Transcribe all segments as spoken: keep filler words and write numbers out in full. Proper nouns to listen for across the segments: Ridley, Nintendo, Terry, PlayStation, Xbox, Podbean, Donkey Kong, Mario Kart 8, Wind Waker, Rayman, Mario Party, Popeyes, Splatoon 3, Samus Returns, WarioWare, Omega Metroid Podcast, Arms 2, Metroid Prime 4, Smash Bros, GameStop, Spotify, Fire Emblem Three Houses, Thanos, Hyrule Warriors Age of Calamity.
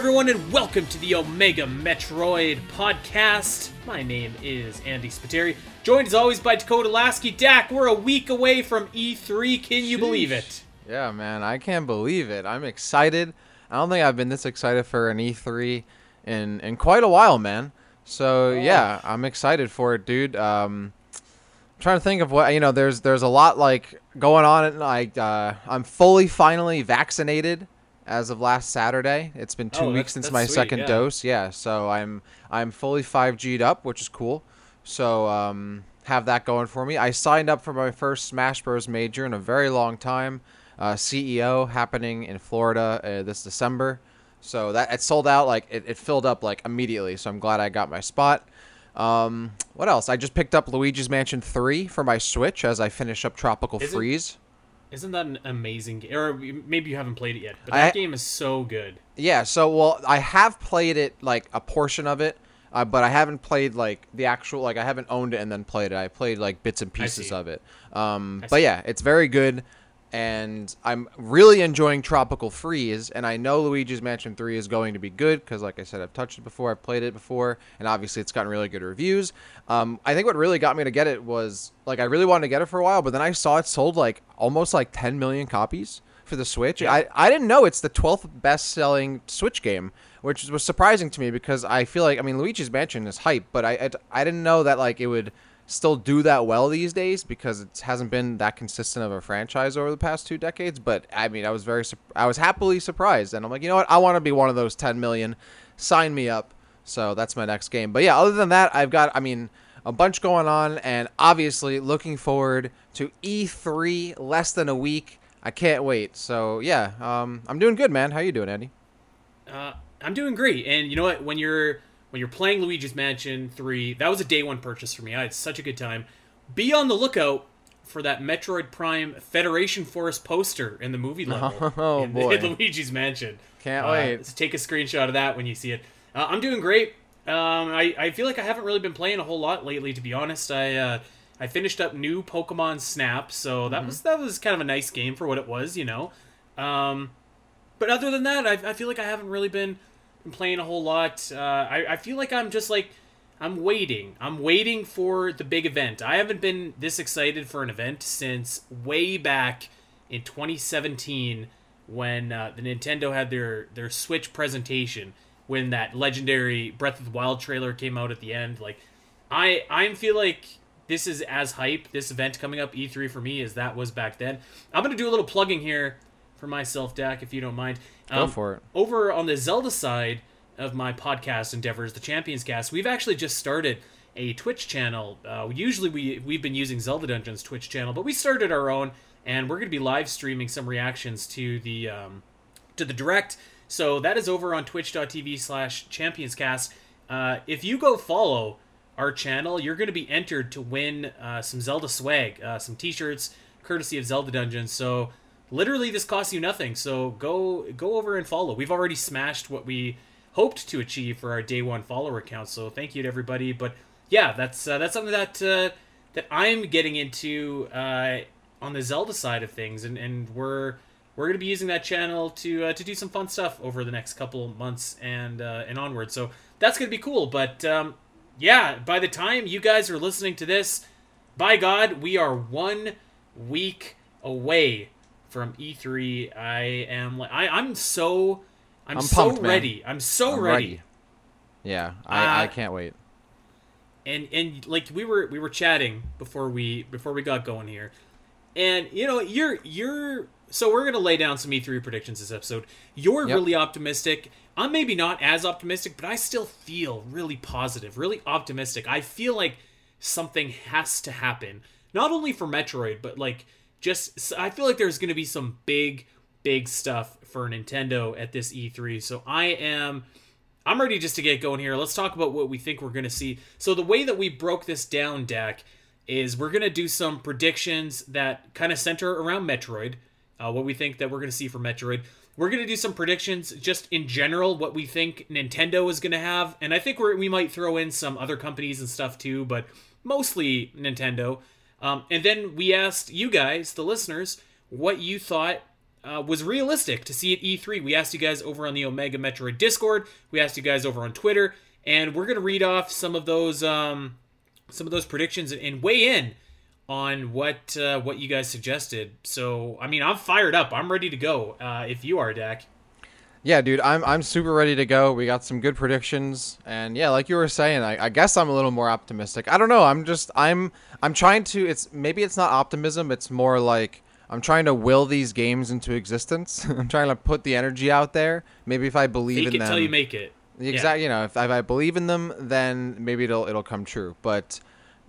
everyone, and welcome to the Omega Metroid podcast. My name is Andy Spiteri, joined as always by Dakota Lasky. Dak, we're a week away from E three. Can you Sheesh. believe it? Yeah, man, I can't believe it. I'm excited. I don't think I've been this excited for an E three in in quite a while, man. So oh. yeah, I'm excited for it, dude. Um, I'm trying to think of what you know. There's there's a lot like going on. Like uh, I'm fully finally vaccinated. As of last Saturday, it's been two oh, weeks since my sweet, second yeah. dose. Yeah, so I'm I'm fully five G'd up, which is cool. So um, have that going for me. I signed up for my first Smash Bros major in a very long time. Uh, C E O happening in Florida uh, this December. So that it sold out like it, it filled up like immediately. So I'm glad I got my spot. Um, what else? I just picked up Luigi's Mansion three for my Switch as I finish up Tropical is Freeze. It- Isn't that an amazing game? Or maybe you haven't played it yet, but that I, game is so good. Yeah, so, well, I have played it, like, a portion of it, uh, but I haven't played, like, the actual, like, I haven't owned it and then played it. I played, like, bits and pieces of it. Um, but, yeah, it's very good, and I'm really enjoying Tropical Freeze, and I know Luigi's Mansion three is going to be good, because, like I said, I've touched it before, I've played it before, and obviously it's gotten really good reviews. Um, I think what really got me to get it was, like, I really wanted to get it for a while, but then I saw it sold, like, almost like ten million copies for the Switch. Yeah. I, I didn't know it's the twelfth best-selling Switch game, which was surprising to me because I feel like, I mean, Luigi's Mansion is hype, but I, I, I didn't know that like it would still do that well these days because it hasn't been that consistent of a franchise over the past two decades. But I mean, I was very, I was happily surprised. And I'm like, you know what? I want to be one of those ten million. Sign me up. So that's my next game. But yeah, other than that, I've got, I mean, a bunch going on, and obviously looking forward to E three less than a week. I can't wait. So, yeah, um, I'm doing good, man. How you doing, Andy? Uh, I'm doing great. And you know what? When you're when you're playing Luigi's Mansion three, that was a day one purchase for me. I had such a good time. Be on the lookout for that Metroid Prime Federation Force poster in the movie level. Oh, in, boy. In Luigi's Mansion. Can't uh, wait. So take a screenshot of that when you see it. Uh, I'm doing great. Um, I, I feel like I haven't really been playing a whole lot lately, to be honest. I uh, I finished up new Pokemon Snap, so that mm-hmm. was that was kind of a nice game for what it was, you know. Um, but other than that, I, I feel like I haven't really been playing a whole lot. Uh, I, I feel like I'm just like, I'm waiting. I'm waiting for the big event. I haven't been this excited for an event since way back in twenty seventeen when uh, the Nintendo had their, their Switch presentation. When that legendary Breath of the Wild trailer came out at the end, like I I feel like this is as hype. This event coming up, E three for me, as that was back then. I'm gonna do a little plugging here for myself, Dak, if you don't mind. Um, Go for it. Over on the Zelda side of my podcast endeavors, the Champions Cast, we've actually just started a Twitch channel. Uh, usually we we've been using Zelda Dungeons Twitch channel, but we started our own, and we're gonna be live streaming some reactions to the um, to the direct. So that is over on twitch.tv slash championscast. Uh, if you go follow our channel, you're going to be entered to win uh, some Zelda swag, uh, some t-shirts, courtesy of Zelda Dungeons. So literally this costs you nothing. So go go over and follow. We've already smashed what we hoped to achieve for our day one follower count. So thank you to everybody. But yeah, that's uh, that's something that uh, that I'm getting into uh, on the Zelda side of things. And, and we're... We're going to be using that channel to uh, to do some fun stuff over the next couple months and uh, and onward. So that's going to be cool. But um, yeah, by the time you guys are listening to this, by God, we are one week away from E three. I am like I I'm so I'm, I'm so pumped, ready. Man. I'm so I'm ready. ready. Yeah, I, uh, I can't wait. And and like we were we were chatting before we before we got going here, and you know you're you're. So we're going to lay down some E three predictions this episode. You're yep. really optimistic. I'm maybe not as optimistic, but I still feel really positive, really optimistic. I feel like something has to happen, not only for Metroid, but like just I feel like there's going to be some big, big stuff for Nintendo at this E three. So I am I'm ready just to get going here. Let's talk about what we think we're going to see. So the way that we broke this down, Dak, is we're going to do some predictions that kind of center around Metroid. Uh, what we think that we're going to see for Metroid. We're going to do some predictions just in general, what we think Nintendo is going to have. And I think we're, we might throw in some other companies and stuff too, but mostly Nintendo. Um, and then we asked you guys, the listeners, what you thought uh, was realistic to see at E three. We asked you guys over on the Omega Metroid Discord. We asked you guys over on Twitter. And we're going to read off some of those um, some of those predictions and weigh in on what uh, what you guys suggested. So, I mean, I'm fired up. I'm ready to go, uh, if you are, Dak. Yeah, dude, I'm I'm super ready to go. We got some good predictions, and yeah, like you were saying, I, I guess I'm a little more optimistic. I don't know. I'm just I'm I'm trying to. It's maybe it's not optimism. It's more like I'm trying to will these games into existence. I'm trying to put the energy out there. Maybe if I believe in them, until you make it. Exactly. Yeah. You know, if I, if I believe in them, then maybe it'll it'll come true. But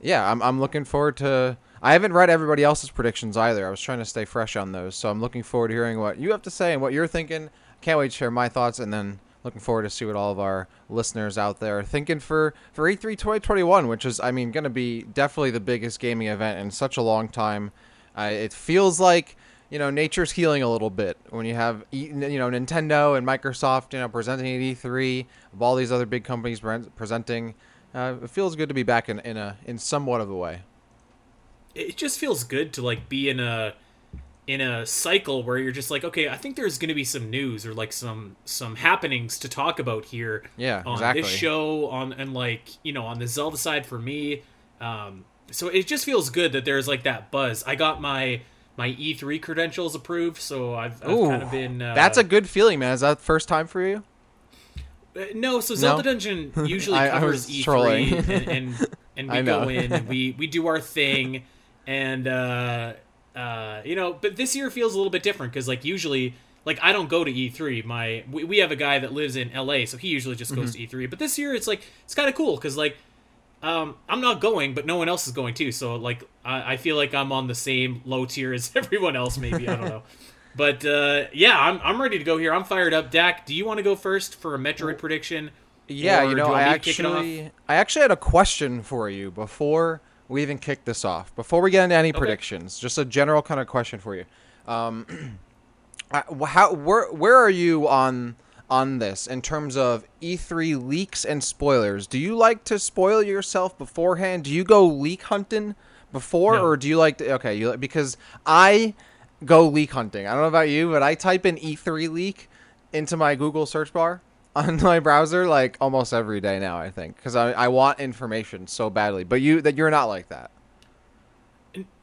yeah, I'm I'm looking forward to. I haven't read everybody else's predictions either. I was trying to stay fresh on those, so I'm looking forward to hearing what you have to say and what you're thinking. Can't wait to share my thoughts, and then looking forward to see what all of our listeners out there are thinking for, for E three twenty twenty-one, which is, I mean, going to be definitely the biggest gaming event in such a long time. Uh, it feels like, you know, nature's healing a little bit when you have, you know, Nintendo and Microsoft, you know, presenting at E three, of all these other big companies presenting. Uh, it feels good to be back in, in a in somewhat of a way. It just feels good to, like, be in a... in a cycle where you're just like, okay, I think there's going to be some news or like some some happenings to talk about here. Yeah, on exactly. This show, on and like, you know, on the Zelda side for me. Um, so it just feels good that there's like that buzz. I got my my E three credentials approved, so I've, I've Ooh, kind of been. Uh, that's a good feeling, man. Is that the first time for you? Uh, no, so Zelda no? Dungeon usually I, covers I E three, and, and and we go in, and we we do our thing, and. uh Uh, you know, but this year feels a little bit different because, like, usually, like, I don't go to E three. My we, we have a guy that lives in L A, so he usually just goes mm-hmm. to E three. But this year, it's like it's kind of cool because, like, um, I'm not going, but no one else is going too. So, like, I, I feel like I'm on the same low tier as everyone else. Maybe I don't know, but uh, yeah, I'm I'm ready to go here. I'm fired up. Dak, do you want to go first for a Metroid prediction? Yeah, you know, I actually I actually had a question for you before. We even kicked this off before we get into any okay. predictions. Just a general kind of question for you. Um, how where where are you on on this in terms of E three leaks and spoilers? Do you like to spoil yourself beforehand? Do you go leak hunting before, no. or do you like to? Okay, you because I go leak hunting. I don't know about you, but I type in E three leak into my Google search bar. On my browser, like, almost every day now, I think, because I, I want information so badly. But you that you're not like that.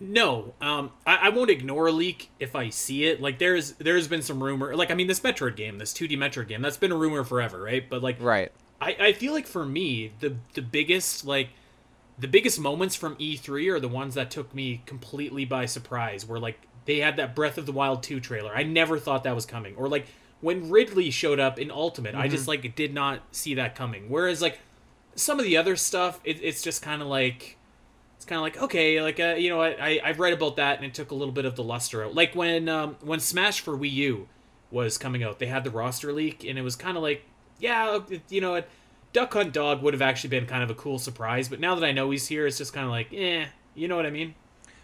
No, um, I, I won't ignore a leak if I see it. Like, there's there's been some rumor. Like, I mean, this Metroid game, this two D Metroid game, that's been a rumor forever, right? But like, right. I, I feel like for me, the the biggest like the biggest moments from E three are the ones that took me completely by surprise. Where like they had that Breath of the Wild two trailer, I never thought that was coming, or like. When Ridley showed up in Ultimate, mm-hmm. I just, like, did not see that coming. Whereas, like, some of the other stuff, it, it's just kind of like, it's kind of like, okay, like, uh, you know, I, I, I've read about that, and it took a little bit of the luster out. Like, when um, when Smash for Wii U was coming out, they had the roster leak, and it was kind of like, yeah, you know, Duck Hunt Dog would have actually been kind of a cool surprise, but now that I know he's here, it's just kind of like, eh, you know what I mean?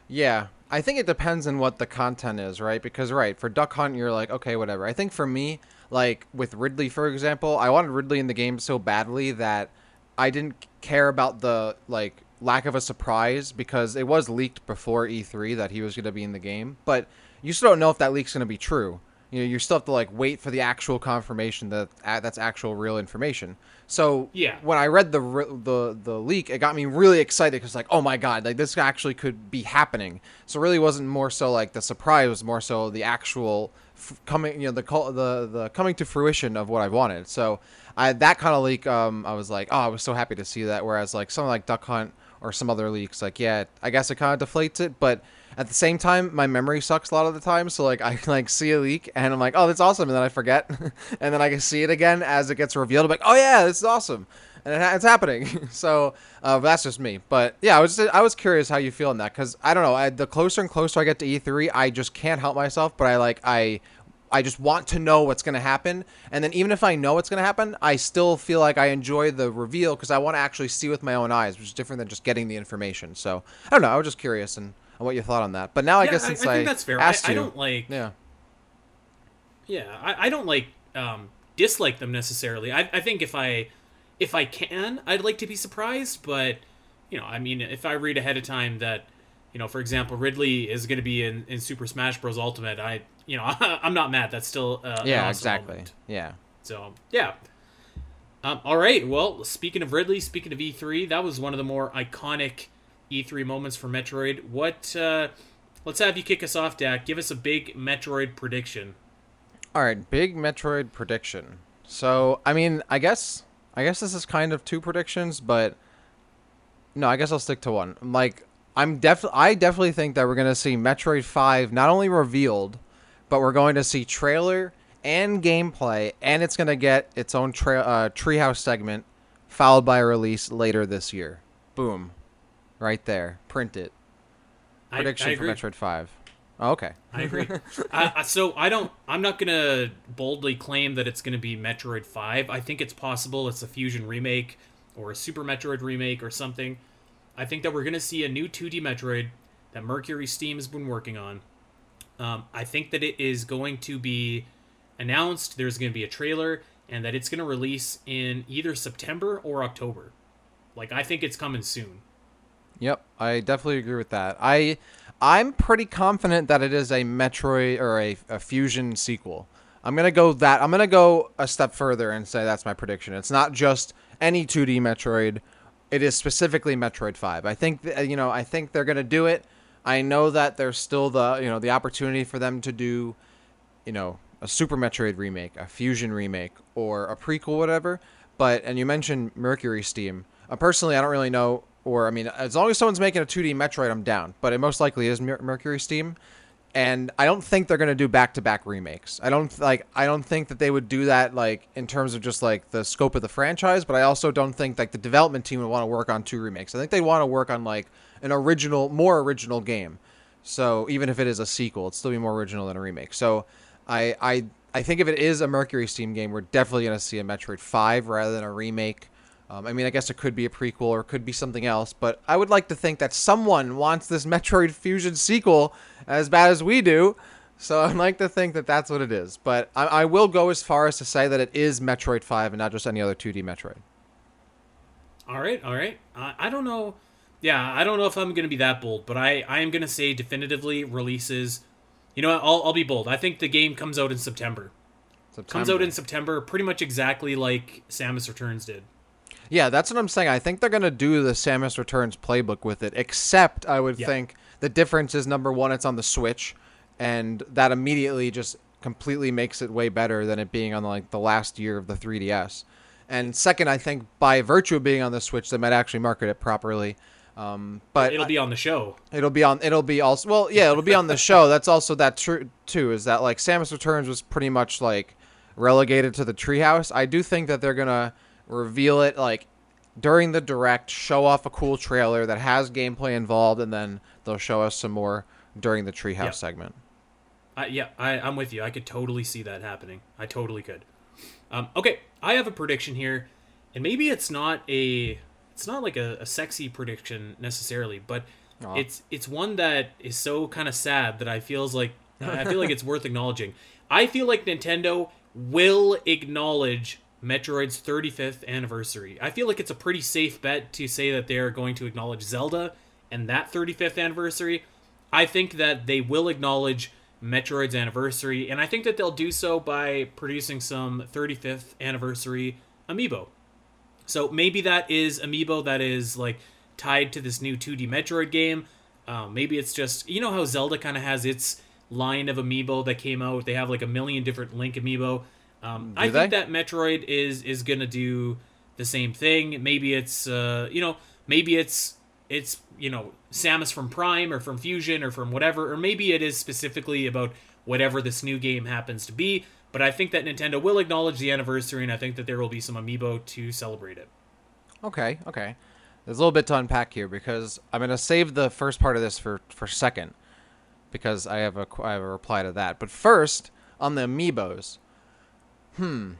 Yeah, I think it depends on what the content is, right? Because, right, for Duck Hunt, you're like, okay, whatever. I think for me, like, with Ridley, for example, I wanted Ridley in the game so badly that I didn't care about the, like, lack of a surprise because it was leaked before E three that he was going to be in the game. But you still don't know if that leak's going to be true. You know, you still have to, like, wait for the actual confirmation that that's actual real information. So yeah. When I read the the the leak, it got me really excited because, like, oh, my God, like, this actually could be happening. So it really wasn't more so, like, the surprise. It was more so the actual f- coming, you know, the, the the coming to fruition of what I wanted. So I, that kind of leak, um, I was like, oh, I was so happy to see that. Whereas, like, something like Duck Hunt or some other leaks, like, yeah, I guess it kind of deflates it, but... At the same time, my memory sucks a lot of the time, so like I like see a leak and I'm like, oh, that's awesome, and then I forget, and then I can see it again as it gets revealed. I'm like, oh yeah, this is awesome, and it ha- it's happening. so uh, that's just me. But yeah, I was just, I was curious how you feel in that because I don't know. I, the closer and closer I get to E three, I just can't help myself. But I like I I just want to know what's gonna happen, and then even if I know what's gonna happen, I still feel like I enjoy the reveal because I want to actually see with my own eyes, which is different than just getting the information. So I don't know. I was just curious and. What your thought on that? But now yeah, I guess since I, I, think I that's fair. asked I, I you, don't like. Yeah, yeah, I, I don't like um, dislike them necessarily. I, I think if I if I can, I'd like to be surprised. But you know, I mean, if I read ahead of time that you know, for example, Ridley is going to be in, in Super Smash Bros. Ultimate, I you know, I'm not mad. That's still uh, yeah, exactly. Moment. Yeah. So yeah. Um, all right. Well, speaking of Ridley, speaking of E three, that was one of the more iconic E three moments for Metroid. What? Uh, let's have you kick us off, Dak. Give us a big Metroid prediction. All right, big Metroid prediction. So, I mean, I guess, I guess this is kind of two predictions, but no, I guess I'll stick to one. Like, I'm def, I definitely think that we're gonna see Metroid five not only revealed, but we're going to see trailer and gameplay, and it's going to get its own tra- uh, Treehouse segment, followed by a release later this year. Boom. Right there. Print it. Prediction I, I for Metroid five. Oh, okay. I agree. uh, so I don't, I'm not going to boldly claim that it's going to be Metroid five. I think it's possible it's a Fusion remake or a Super Metroid remake or something. I think that we're going to see a new two D Metroid that Mercury Steam has been working on. Um, I think that it is going to be announced, there's going to be a trailer, and that it's going to release in either September or October. Like, I think it's coming soon. Yep, I definitely agree with that. I, I'm pretty confident that it is a Metroid or a, a Fusion sequel. I'm going to go that. I'm going to go a step further and say that's my prediction. It's not just any two D Metroid. It is specifically Metroid five. I think, th- you know, I think they're going to do it. I know that there's still the, you know, the opportunity for them to do, you know, a Super Metroid remake, a Fusion remake, or a prequel, whatever. But, and you mentioned Mercury Steam. Uh, personally, I don't really know, or, I mean, as long as someone's making a two D Metroid, I'm down. But it most likely is Mer- Mercury Steam. And I don't think they're going to do back-to-back remakes. I don't, like, I don't think that they would do that, like, in terms of just, like, the scope of the franchise. But I also don't think, like, the development team would want to work on two remakes. I think they want to work on, like, an original, more original game. So, even if it is a sequel, it'd still be more original than a remake. So, I, I I think if it is a Mercury Steam game, we're definitely going to see a Metroid five rather than a remake. Um, I mean, I guess it could be a prequel or it could be something else, but I would like to think that someone wants this Metroid Fusion sequel as bad as we do, so I'd like to think that that's what it is. But I, I will go as far as to say that it is Metroid five and not just any other two D Metroid. All right, all right. Uh, I don't know. Yeah, I don't know if I'm going to be that bold, but I, I am going to say definitively releases... You know what? I'll, I'll be bold. I think the game comes out in September. September. Comes out in September, pretty much exactly like Samus Returns did. Yeah, that's what I'm saying. I think they're going to do the Samus Returns playbook with it, except I would yeah. think the difference is, number one, it's on the Switch, and that immediately just completely makes it way better than it being on like the last year of the three D S. And second, I think by virtue of being on the Switch, they might actually market it properly. Um, but it'll be on the show. It'll be on, it'll be also, well, yeah, it'll be on the show. That's also that true too, is that like Samus Returns was pretty much like relegated to the treehouse. I do think that they're going to reveal it like during the direct, show off a cool trailer that has gameplay involved. And then they'll show us some more during the treehouse yeah. segment. Uh, yeah, I, I'm with you. I could totally see that happening. I totally could. Um, okay. I have a prediction here, and maybe it's not a, It's not like a, a sexy prediction necessarily, but Aww. it's it's one that is so kind of sad that I feels like I feel like it's worth acknowledging. I feel like Nintendo will acknowledge Metroid's thirty-fifth anniversary. I feel like it's a pretty safe bet to say that they are going to acknowledge Zelda and that thirty-fifth anniversary. I think that they will acknowledge Metroid's anniversary, and I think that they'll do so by producing some thirty-fifth anniversary amiibo. So maybe that is amiibo that is like tied to this new two D Metroid game. Uh, maybe it's just, you know how Zelda kind of has its line of amiibo that came out. They have like a million different Link amiibo. Um, I they? think that Metroid is is gonna do the same thing. Maybe it's uh, you know maybe it's it's you know Samus from Prime or from Fusion or from whatever, or maybe it is specifically about whatever this new game happens to be. But I think that Nintendo will acknowledge the anniversary, and I think that there will be some amiibo to celebrate it. Okay, okay. There's a little bit to unpack here, because I'm going to save the first part of this for, for second, because I have, a, I have a reply to that. But first, on the amiibos, hmm,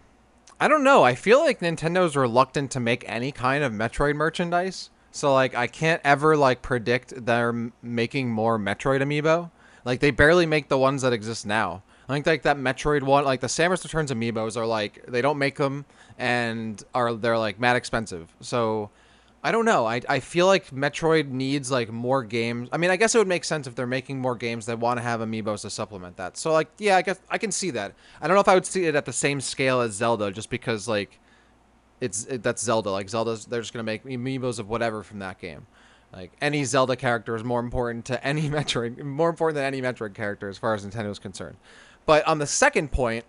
I don't know. I feel like Nintendo's reluctant to make any kind of Metroid merchandise, so like I can't ever like predict they're making more Metroid amiibo. Like, they barely make the ones that exist now. I think like that Metroid one, like the Samus Returns amiibos are like, they don't make them and are, they're like mad expensive. So I don't know. I, I feel like Metroid needs, like, more games. I mean, I guess it would make sense if they're making more games that want to have amiibos to supplement that. So, like, yeah, I guess I can see that. I don't know if I would see it at the same scale as Zelda, just because, like, it's it, that's Zelda. Like, Zelda's, they're just going to make amiibos of whatever from that game. Like, any Zelda character is more important to any Metroid, more important than any Metroid character as far as Nintendo's concerned. But on the second point,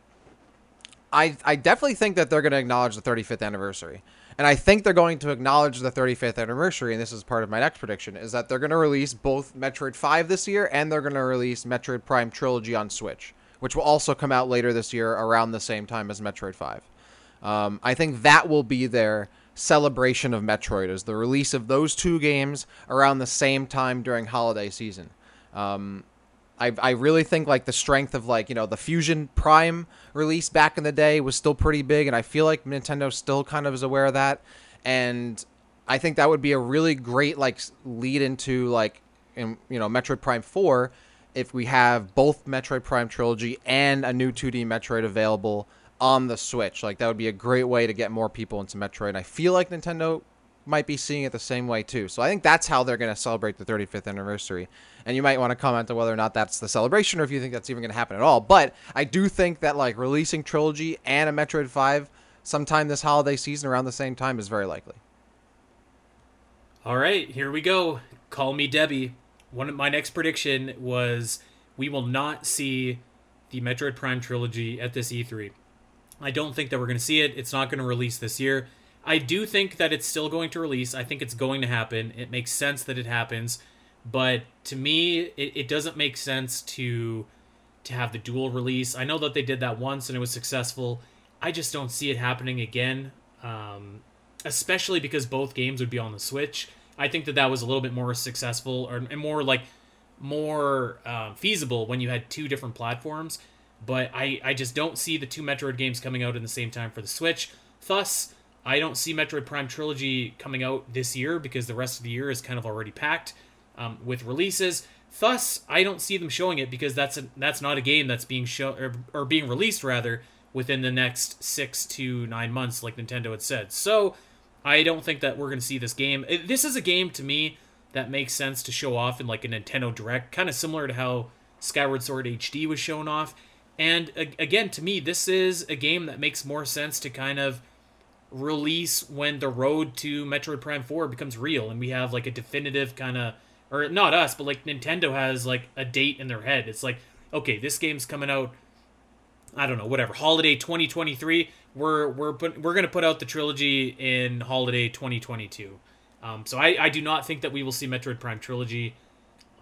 I, I definitely think that they're going to acknowledge the thirty-fifth anniversary. And I think they're going to acknowledge the thirty-fifth anniversary, and this is part of my next prediction, is that they're going to release both Metroid five this year, and they're going to release Metroid Prime Trilogy on Switch, which will also come out later this year around the same time as Metroid five. Um, I think that will be their celebration of Metroid, is the release of those two games around the same time during holiday season. Um... I, I really think, like, the strength of, like, you know, the Fusion Prime release back in the day was still pretty big, and I feel like Nintendo still kind of is aware of that, and I think that would be a really great, like, lead into, like, in, you know, Metroid Prime four if we have both Metroid Prime Trilogy and a new two D Metroid available on the Switch. Like, that would be a great way to get more people into Metroid, and I feel like Nintendo might be seeing it the same way too. So I think that's how they're going to celebrate the thirty-fifth anniversary. And you might want to comment on whether or not that's the celebration or if you think that's even going to happen at all. But I do think that, like, releasing Trilogy and a Metroid five sometime this holiday season around the same time is very likely. All right, here we go. Call me Debbie. One of my next prediction was we will not see the Metroid Prime Trilogy at this E three. I don't think that we're going to see it. It's not going to release this year. I do think that it's still going to release. I think it's going to happen. It makes sense that it happens. But to me, it, it doesn't make sense to to have the dual release. I know that they did that once and it was successful. I just don't see it happening again, um, especially because both games would be on the Switch. I think that that was a little bit more successful or and more like more uh, feasible when you had two different platforms. But I, I just don't see the two Metroid games coming out in the same time for the Switch. Thus, I don't see Metroid Prime Trilogy coming out this year because the rest of the year is kind of already packed um, with releases. Thus, I don't see them showing it because that's a, that's not a game that's being show or, or being released rather within the next six to nine months, like Nintendo had said. So, I don't think that we're going to see this game. It, this is a game to me that makes sense to show off in like a Nintendo Direct, kind of similar to how Skyward Sword H D was shown off. And a, again, to me, this is a game that makes more sense to kind of release when the road to Metroid Prime four becomes real and we have like a definitive kind of, or not us, but like Nintendo has like a date in their head. It's like, okay, this game's coming out, I don't know, whatever, holiday twenty twenty-three. We're we're put, we're gonna put out the trilogy in holiday twenty twenty-two. Um, so I I do not think that we will see Metroid Prime Trilogy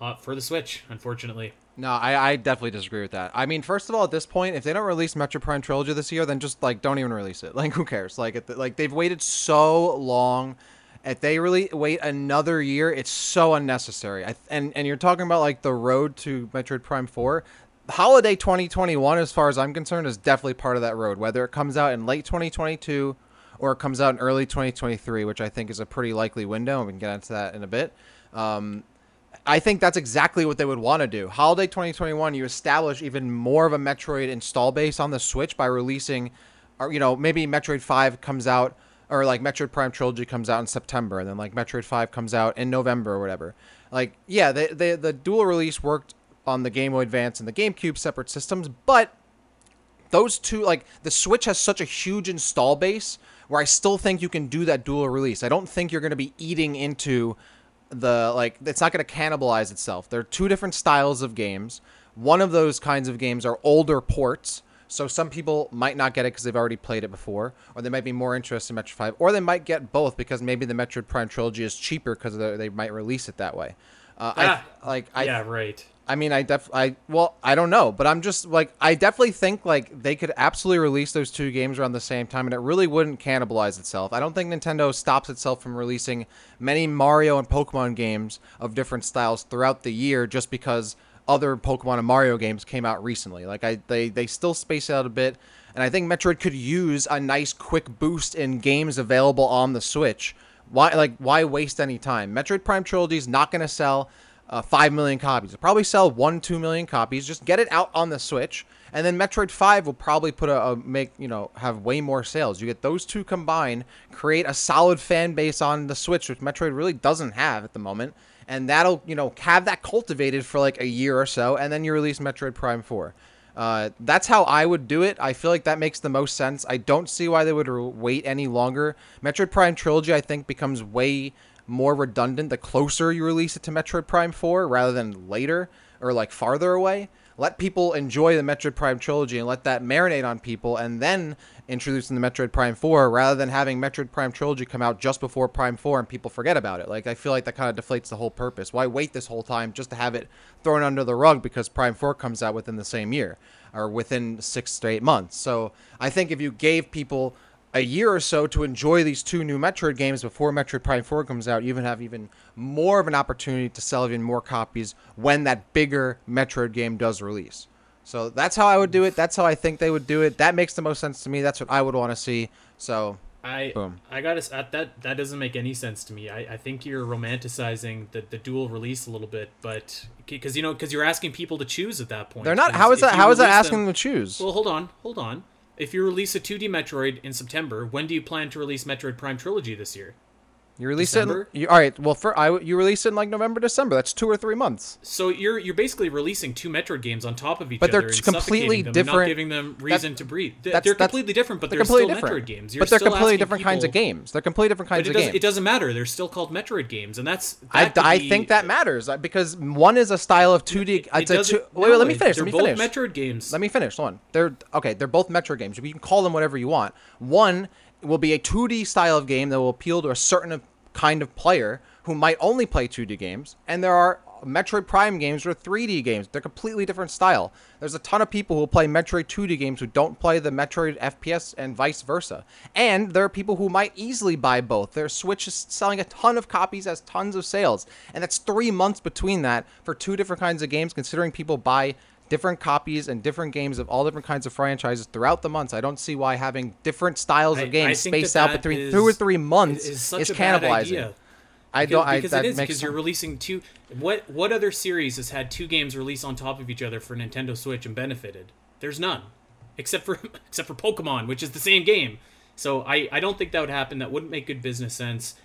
uh, for the Switch, unfortunately. No, I, I definitely disagree with that. I mean, first of all, at this point, if they don't release Metroid Prime Trilogy this year, then just, like, don't even release it. Like, who cares? Like, at the, like they've waited so long. If they really wait another year, it's so unnecessary. I, and, and you're talking about, like, the road to Metroid Prime four. Holiday twenty twenty-one, as far as I'm concerned, is definitely part of that road. Whether it comes out in late twenty twenty-two or it comes out in early twenty twenty-three, which I think is a pretty likely window, and we can get into that in a bit. Um... I think that's exactly what they would want to do. Holiday twenty twenty-one, you establish even more of a Metroid install base on the Switch by releasing, or, you know, maybe Metroid five comes out, or like Metroid Prime Trilogy comes out in September, and then like Metroid five comes out in November or whatever. Like, yeah, they, they, the dual release worked on the Game Boy Advance and the GameCube, separate systems, but those two, like, the Switch has such a huge install base where I still think you can do that dual release. I don't think you're going to be eating into the, like, it's not going to cannibalize itself. There are two different styles of games. One of those kinds of games are older ports, so some people might not get it because they've already played it before, or they might be more interested in Metroid five, or they might get both because maybe the Metroid Prime Trilogy is cheaper because they might release it that way. Uh, ah, I, like, I, yeah, right. I mean, I def, I well, I don't know, but I'm just like, I definitely think like they could absolutely release those two games around the same time, and it really wouldn't cannibalize itself. I don't think Nintendo stops itself from releasing many Mario and Pokemon games of different styles throughout the year just because other Pokemon and Mario games came out recently. Like, I, they they still space out a bit, and I think Metroid could use a nice quick boost in games available on the Switch. Why like why waste any time? Metroid Prime Trilogy is not going to sell Uh, five million copies. It'll probably sell one, two million copies. Just get it out on the Switch And then Metroid five will probably put a, a make, you know, have way more sales. You get those two combined, create a solid fan base on the Switch, which Metroid really doesn't have at the moment. And that'll, you know, have that cultivated for like a year or so. And then you release Metroid Prime four. Uh, that's how I would do it. I feel like that makes the most sense. I don't see why they would wait any longer. Metroid Prime Trilogy, I think, becomes way more redundant the closer you release it to Metroid Prime four rather than later or like farther away. Let people enjoy the Metroid Prime Trilogy and let that marinate on people, and then introducing the Metroid Prime four rather than having Metroid Prime Trilogy come out just before Prime four and people forget about it. Like, I feel like that kind of deflates the whole purpose. Why wait this whole time just to have it thrown under the rug because Prime four comes out within the same year or within six to eight months? So I think if you gave people a year or so to enjoy these two new Metroid games before Metroid Prime four comes out, you even have even more of an opportunity to sell even more copies when that bigger Metroid game does release. So that's how I would do it. That's how I think they would do it. That makes the most sense to me. That's what I would want to see. So I boom. I gotta that that doesn't make any sense to me. I, I think you're romanticizing the, the dual release a little bit, but because you know because you're asking people to choose at that point. They're not. How is that? How is that asking them, them to choose? Well, hold on, hold on. If you release a two D Metroid in September, when do you plan to release Metroid Prime Trilogy this year? You release December? it. In, you, all right. Well, for I you release it in like November, December. That's two or three months. So you're you're basically releasing two Metroid games on top of each but other. But they're and completely them different. Not giving them reason that, to breathe. They're, that's, they're completely different, but they're, they're completely still different. Metroid games. You're but they're still completely different people, kinds of games. They're completely different kinds of games. It doesn't matter. They're still called Metroid games, and that's. That I I be, think that matters because one is a style of two D. It, it a two, wait, wait, no, let me finish. They're let me both finish. Metroid games. Let me finish. Hold on. They're okay. They're both Metroid games. You can call them whatever you want. One will be a two D style of game that will appeal to a certain kind of player who might only play two D games, and there are Metroid Prime games or three D games. They're completely different style. There's a ton of people who play Metroid two D games who don't play the Metroid F P S and vice versa. And there are people who might easily buy both. Their Switch is selling a ton of copies, has tons of sales, and that's three months between that for two different kinds of games, considering people buy different copies and different games of all different kinds of franchises throughout the months. I don't see why having different styles of games spaced out between two or three months is cannibalizing. I don't. Because it is because you're releasing two. What what other series has had two games released on top of each other for Nintendo Switch and benefited? There's none, except for except for Pokemon, which is the same game. So I I don't think that would happen. That wouldn't make good business sense.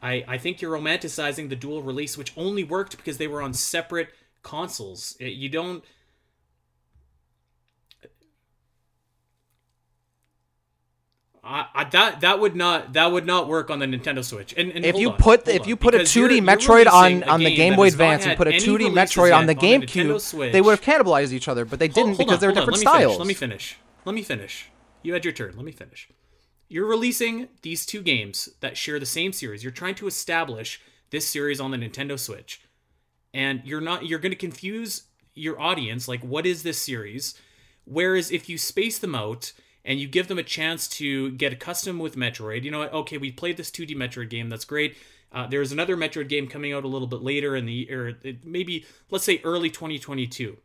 I I think you're romanticizing the dual release, which only worked because they were on separate consoles. It, you don't. I, I, that that would not that would not work on the Nintendo Switch. And, and if, you on, put, if you put if you put a two D Metroid on, on the Game Boy Advance and put a two D Metroid on the GameCube, they would have cannibalized each other, but they didn't hold, hold because on, they were different let styles. Finish, let me finish. Let me finish. You had your turn. Let me finish. You're releasing these two games that share the same series. You're trying to establish this series on the Nintendo Switch, and you're not. You're going to confuse your audience. Like, what is this series? Whereas if you space them out and you give them a chance to get accustomed with Metroid. You know what? Okay, we played this two D Metroid game. That's great. Uh, there's another Metroid game coming out a little bit later in the or maybe, let's say, early twenty twenty-two.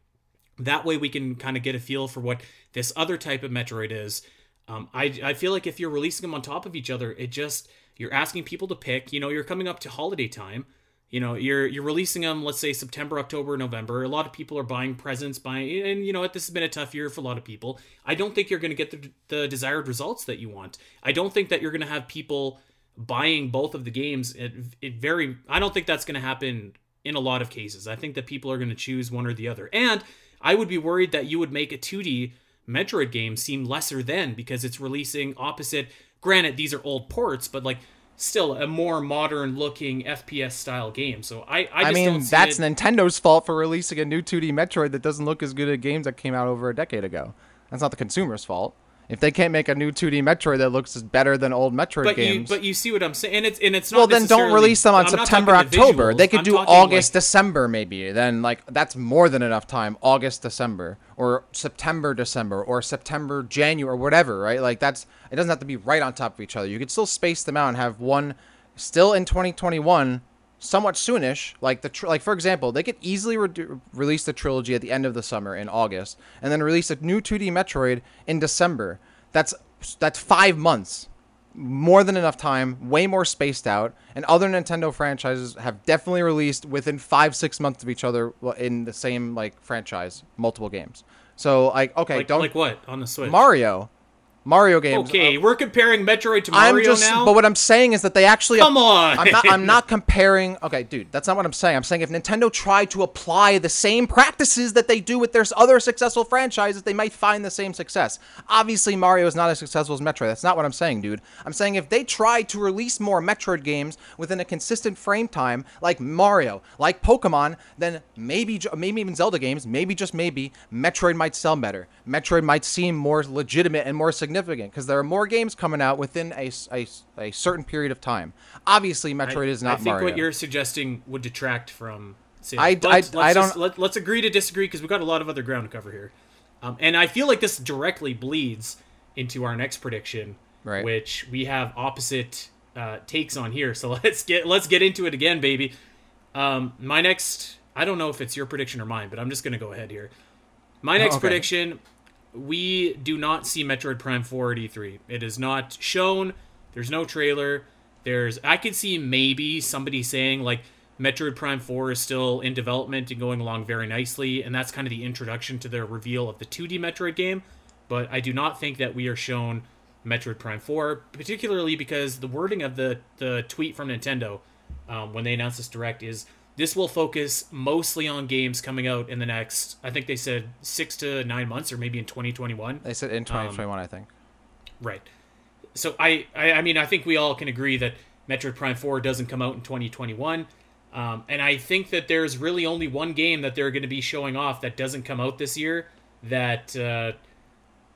That way we can kind of get a feel for what this other type of Metroid is. Um, I, I feel like if you're releasing them on top of each other, it just, you're asking people to pick. You know, you're coming up to holiday time. You know, you're you're releasing them, let's say, September, October, November. A lot of people are buying presents, buying, and, you know what, this has been a tough year for a lot of people. I don't think you're going to get the, the desired results that you want. I don't think that you're going to have people buying both of the games. It, it very, I don't think that's going to happen in a lot of cases. I think that people are going to choose one or the other. And I would be worried that you would make a two D Metroid game seem lesser than because it's releasing opposite. Granted, these are old ports, but, like, still a more modern looking F P S style game. So I, I, just I mean, don't see that's it. Nintendo's fault for releasing a new two D Metroid that doesn't look as good at games that came out over a decade ago. That's not the consumer's fault. If they can't make a new two D Metroid that looks better than old Metroid but games. You, but you see what I'm saying? And it's, and it's not well, then don't release them on I'm September, October. The they could I'm do August, like, December maybe. Then, like, that's more than enough time. August, December. Or September, December. Or September, January. Or whatever, right? Like, that's... It doesn't have to be right on top of each other. You could still space them out and have one still in twenty twenty-one... somewhat soonish, like the tr- like for example, they could easily re- release the trilogy at the end of the summer in August, and then release a new two D Metroid in December. That's that's five months, more than enough time, way more spaced out. And other Nintendo franchises have definitely released within five six months of each other in the same like franchise, multiple games. So, like, okay, like, don't... Like what? On the Switch? Mario. Mario games. Okay, uh, we're comparing Metroid to Mario I'm just, now? But what I'm saying is that they actually... Come on! I'm not, I'm not comparing... Okay, dude, that's not what I'm saying. I'm saying if Nintendo tried to apply the same practices that they do with their other successful franchises, they might find the same success. Obviously, Mario is not as successful as Metroid. That's not what I'm saying, dude. I'm saying if they tried to release more Metroid games within a consistent frame time, like Mario, like Pokemon, then maybe, maybe even Zelda games, maybe just maybe, Metroid might sell better. Metroid might seem more legitimate and more significant because there are more games coming out within a, a, a certain period of time. Obviously, Metroid I, is not Mario. I think Mario. What you're suggesting would detract from... I, but I, let's, I don't... Just, let, let's agree to disagree because we've got a lot of other ground to cover here. Um, and I feel like this directly bleeds into our next prediction, right, which we have opposite uh, takes on here. So let's get let's get into it again, baby. Um, my next... I don't know if it's your prediction or mine, but I'm just going to go ahead here. My next oh, okay. prediction... We do not see Metroid Prime four at E three. It is not shown. There's no trailer. There's I could see maybe somebody saying, like, Metroid Prime four is still in development and going along very nicely, and that's kind of the introduction to the reveal of the two D Metroid game. But I do not think that we are shown Metroid Prime four, particularly because the wording of the, the tweet from Nintendo um, when they announced this direct is, this will focus mostly on games coming out in the next, I think they said six to nine months, or maybe in twenty twenty-one. They said in twenty twenty-one, um, I think. Right. So, I, I, I mean, I think we all can agree that Metroid Prime four doesn't come out in twenty twenty-one. Um, and I think that there's really only one game that they're going to be showing off that doesn't come out this year that uh,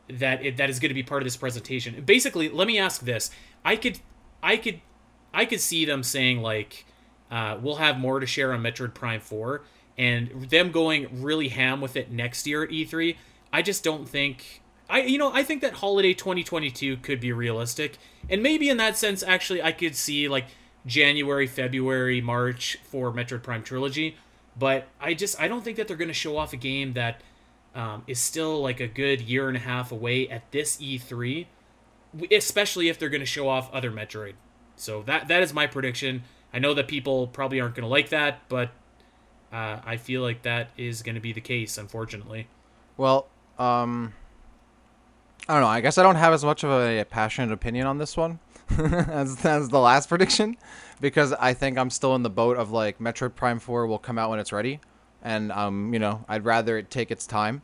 that it, that is going to be part of this presentation. And basically, let me ask this. I could, I could, I could see them saying, like... Uh, we'll have more to share on Metroid Prime four, and them going really ham with it next year at E three. I just don't think... I You know, I think that holiday twenty twenty-two could be realistic. And maybe in that sense, actually, I could see, like, January, February, March for Metroid Prime Trilogy. But I just... I don't think that they're going to show off a game that um, is still, like, a good year and a half away at this E three. Especially if they're going to show off other Metroid. So that that is my prediction. I know that people probably aren't going to like that, but uh, I feel like that is going to be the case, unfortunately. Well, um, I don't know. I guess I don't have as much of a passionate opinion on this one as, as the last prediction, because I think I'm still in the boat of, like, Metroid Prime four will come out when it's ready, and, um, you know, I'd rather it take its time.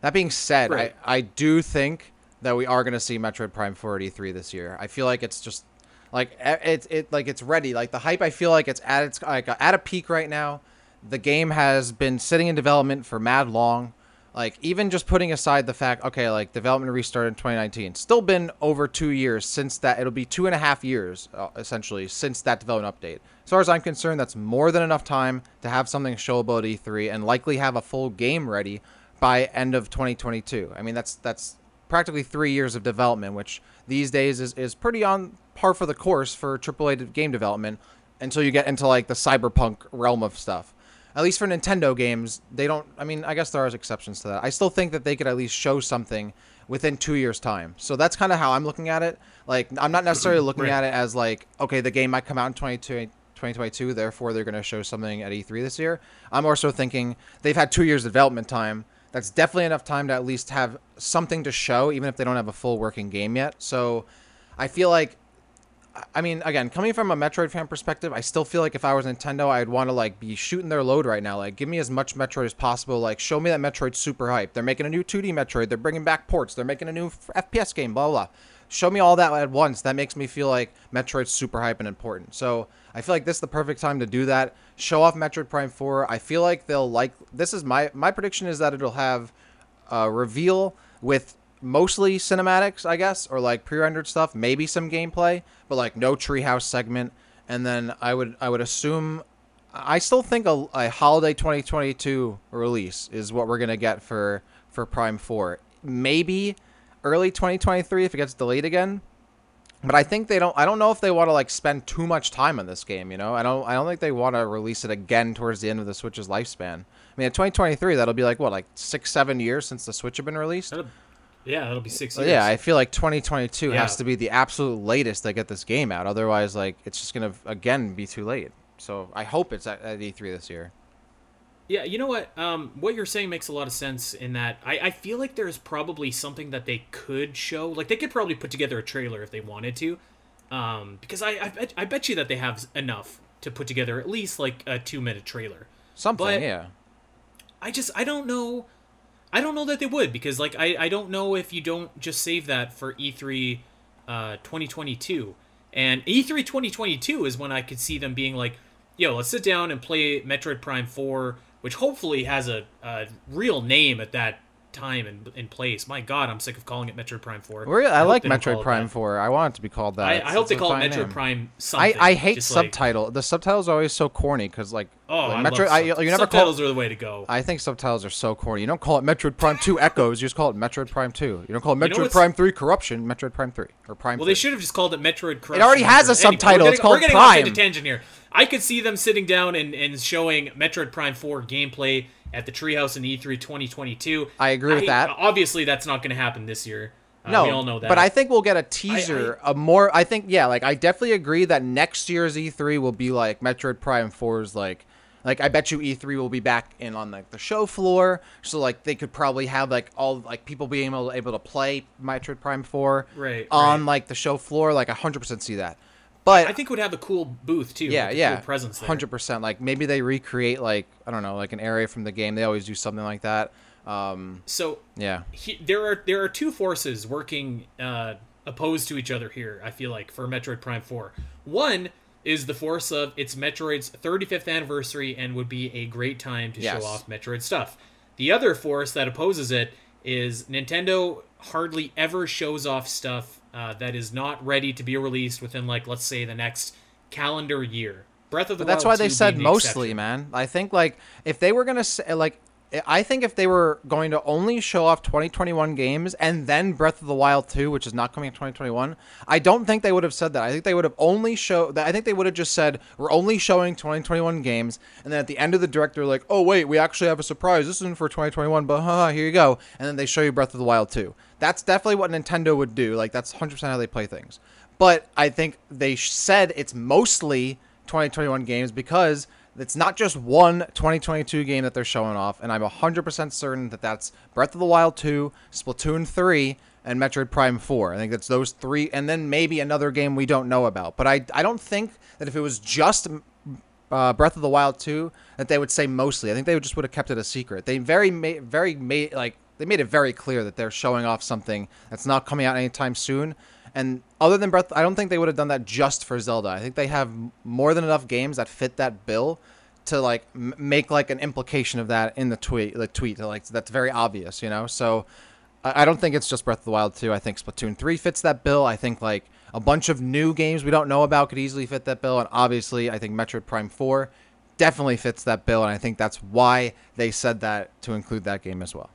That being said, right. I, I do think that we are going to see Metroid Prime four at E three this year. I feel like it's just... Like it's it like it's ready. Like the hype, I feel like it's at its like at a peak right now. The game has been sitting in development for mad long. Like even just putting aside the fact, okay, like development restarted in twenty nineteen. Still been over two years since that. It'll be two and a half years uh, essentially since that development update. As far as I'm concerned, that's more than enough time to have something showable at E three and likely have a full game ready by end of twenty twenty-two. I mean, that's that's practically three years of development, which these days is is pretty on par for the course for triple A game development until you get into, like, the cyberpunk realm of stuff. At least for Nintendo games, they don't... I mean, I guess there are exceptions to that. I still think that they could at least show something within two years' time. So that's kind of how I'm looking at it. Like, I'm not necessarily looking right. at it as, like, okay, the game might come out in twenty twenty-two, therefore they're going to show something at E three this year. I'm also thinking they've had two years' development time. That's definitely enough time to at least have something to show, even if they don't have a full working game yet. So I feel like... I mean, again, coming from a Metroid fan perspective, I still feel like if I was Nintendo, I'd want to, like, be shooting their load right now. Like, give me as much Metroid as possible. Like, show me that Metroid super hype. They're making a new two D Metroid. They're bringing back ports. They're making a new F P S game, blah, blah, blah. Show me all that at once. That makes me feel like Metroid's super hype and important. So I feel like this is the perfect time to do that. Show off Metroid Prime four. I feel like they'll like... This is my... My prediction is that it'll have a reveal with... mostly cinematics, I guess, or like pre-rendered stuff, maybe some gameplay, but like no treehouse segment. And then I would I would assume I still think a, a holiday twenty twenty-two release is what we're gonna get for for Prime four. Maybe early twenty twenty-three if it gets delayed again. But I think they don't. I don't know if they want to like spend too much time on this game. You know, I don't. I don't think they want to release it again towards the end of the Switch's lifespan. I mean, in twenty twenty-three, that'll be like what, like six, seven years since the Switch have been released. That'd- Yeah, that'll be six years. Yeah, I feel like twenty twenty-two yeah. has to be the absolute latest they get this game out. Otherwise, like, it's just going to, again, be too late. So I hope it's at, at E three this year. Yeah, you know what? Um, what you're saying makes a lot of sense in that I, I feel like there's probably something that they could show. Like, they could probably put together a trailer if they wanted to. Um, because I, I, I bet you that they have enough to put together at least, like, a two-minute trailer. Something, but yeah. I just, I don't know. I don't know that they would, because, like, I, I don't know if you don't just save that for E three uh, twenty twenty-two. And E three twenty twenty-two is when I could see them being like, yo, let's sit down and play Metroid Prime four, which hopefully has a, a real name at that time and, and place. My God, I'm sick of calling it Metroid Prime four. Really? I, I like Metroid Prime four. I want it to be called that. I, I hope it's they call it Metroid name. Prime something. I, I hate subtitle. Like, the subtitles are always so corny because, like, oh, like I Metroid, I, you never subtitles call it, are the way to go. I think subtitles are so corny. You don't call it Metroid Prime two Echoes. You just call it Metroid Prime two. You don't call it Metroid you know Prime three Corruption. Metroid Prime three or Prime. Well, three. They should have just called it Metroid Corruption. It already has a subtitle. Anyway, it's called Prime. We're getting off into tangent here. I could see them sitting down and, and showing Metroid Prime four gameplay at the Treehouse in E three twenty twenty-two. I agree with I, that. Obviously, that's not going to happen this year. Uh, no, we all know that. But I think we'll get a teaser. I, I, a more, I think, yeah, like I definitely agree that next year's E three will be like Metroid Prime four's like, like I bet you E three will be back in on like the show floor. So like they could probably have like all like people being able able to play Metroid Prime four right, on right. like the show floor. Like one hundred percent see that. But I think it would have a cool booth too. Yeah, like yeah, cool presence there. one hundred percent. Like maybe they recreate like I don't know, like an area from the game. They always do something like that. Um, so yeah, he, there are there are two forces working uh, opposed to each other here. I feel like for Metroid Prime four, one is the force of it's Metroid's thirty-fifth anniversary and would be a great time to yes. show off Metroid stuff. The other force that opposes it is Nintendo hardly ever shows off stuff. Uh, that is not ready to be released within, like, let's say the next calendar year. Breath of the Wild two. That's why they said mostly, man. I think, like, if they were going to say, like, I think if they were going to only show off twenty twenty-one games and then Breath of the Wild two, which is not coming in twenty twenty-one, I don't think they would have said that. I think they would have only show that. I think they would have just said, we're only showing twenty twenty-one games. And then at the end of the direct, they're like, oh, wait, we actually have a surprise. This isn't for twenty twenty-one, but haha, here you go. And then they show you Breath of the Wild two. That's definitely what Nintendo would do. Like, that's one hundred percent how they play things. But I think they said it's mostly twenty twenty-one games because it's not just one twenty twenty-two game that they're showing off, and I'm one hundred percent certain that that's Breath of the Wild two, Splatoon three, and Metroid Prime four. I think that's those three, and then maybe another game we don't know about. But I I don't think that if it was just uh, Breath of the Wild two, that they would say mostly. I think they would just would have kept it a secret. They very ma- very ma- like they made it very clear that they're showing off something that's not coming out anytime soon. And other than Breath, I don't think they would have done that just for Zelda. I think they have more than enough games that fit that bill to like m- make like an implication of that in the tweet. The tweet, like that's very obvious, you know. So I-, I don't think it's just Breath of the Wild two. I think Splatoon three fits that bill. I think like a bunch of new games we don't know about could easily fit that bill. And obviously, I think Metroid Prime four definitely fits that bill. And I think that's why they said that to include that game as well.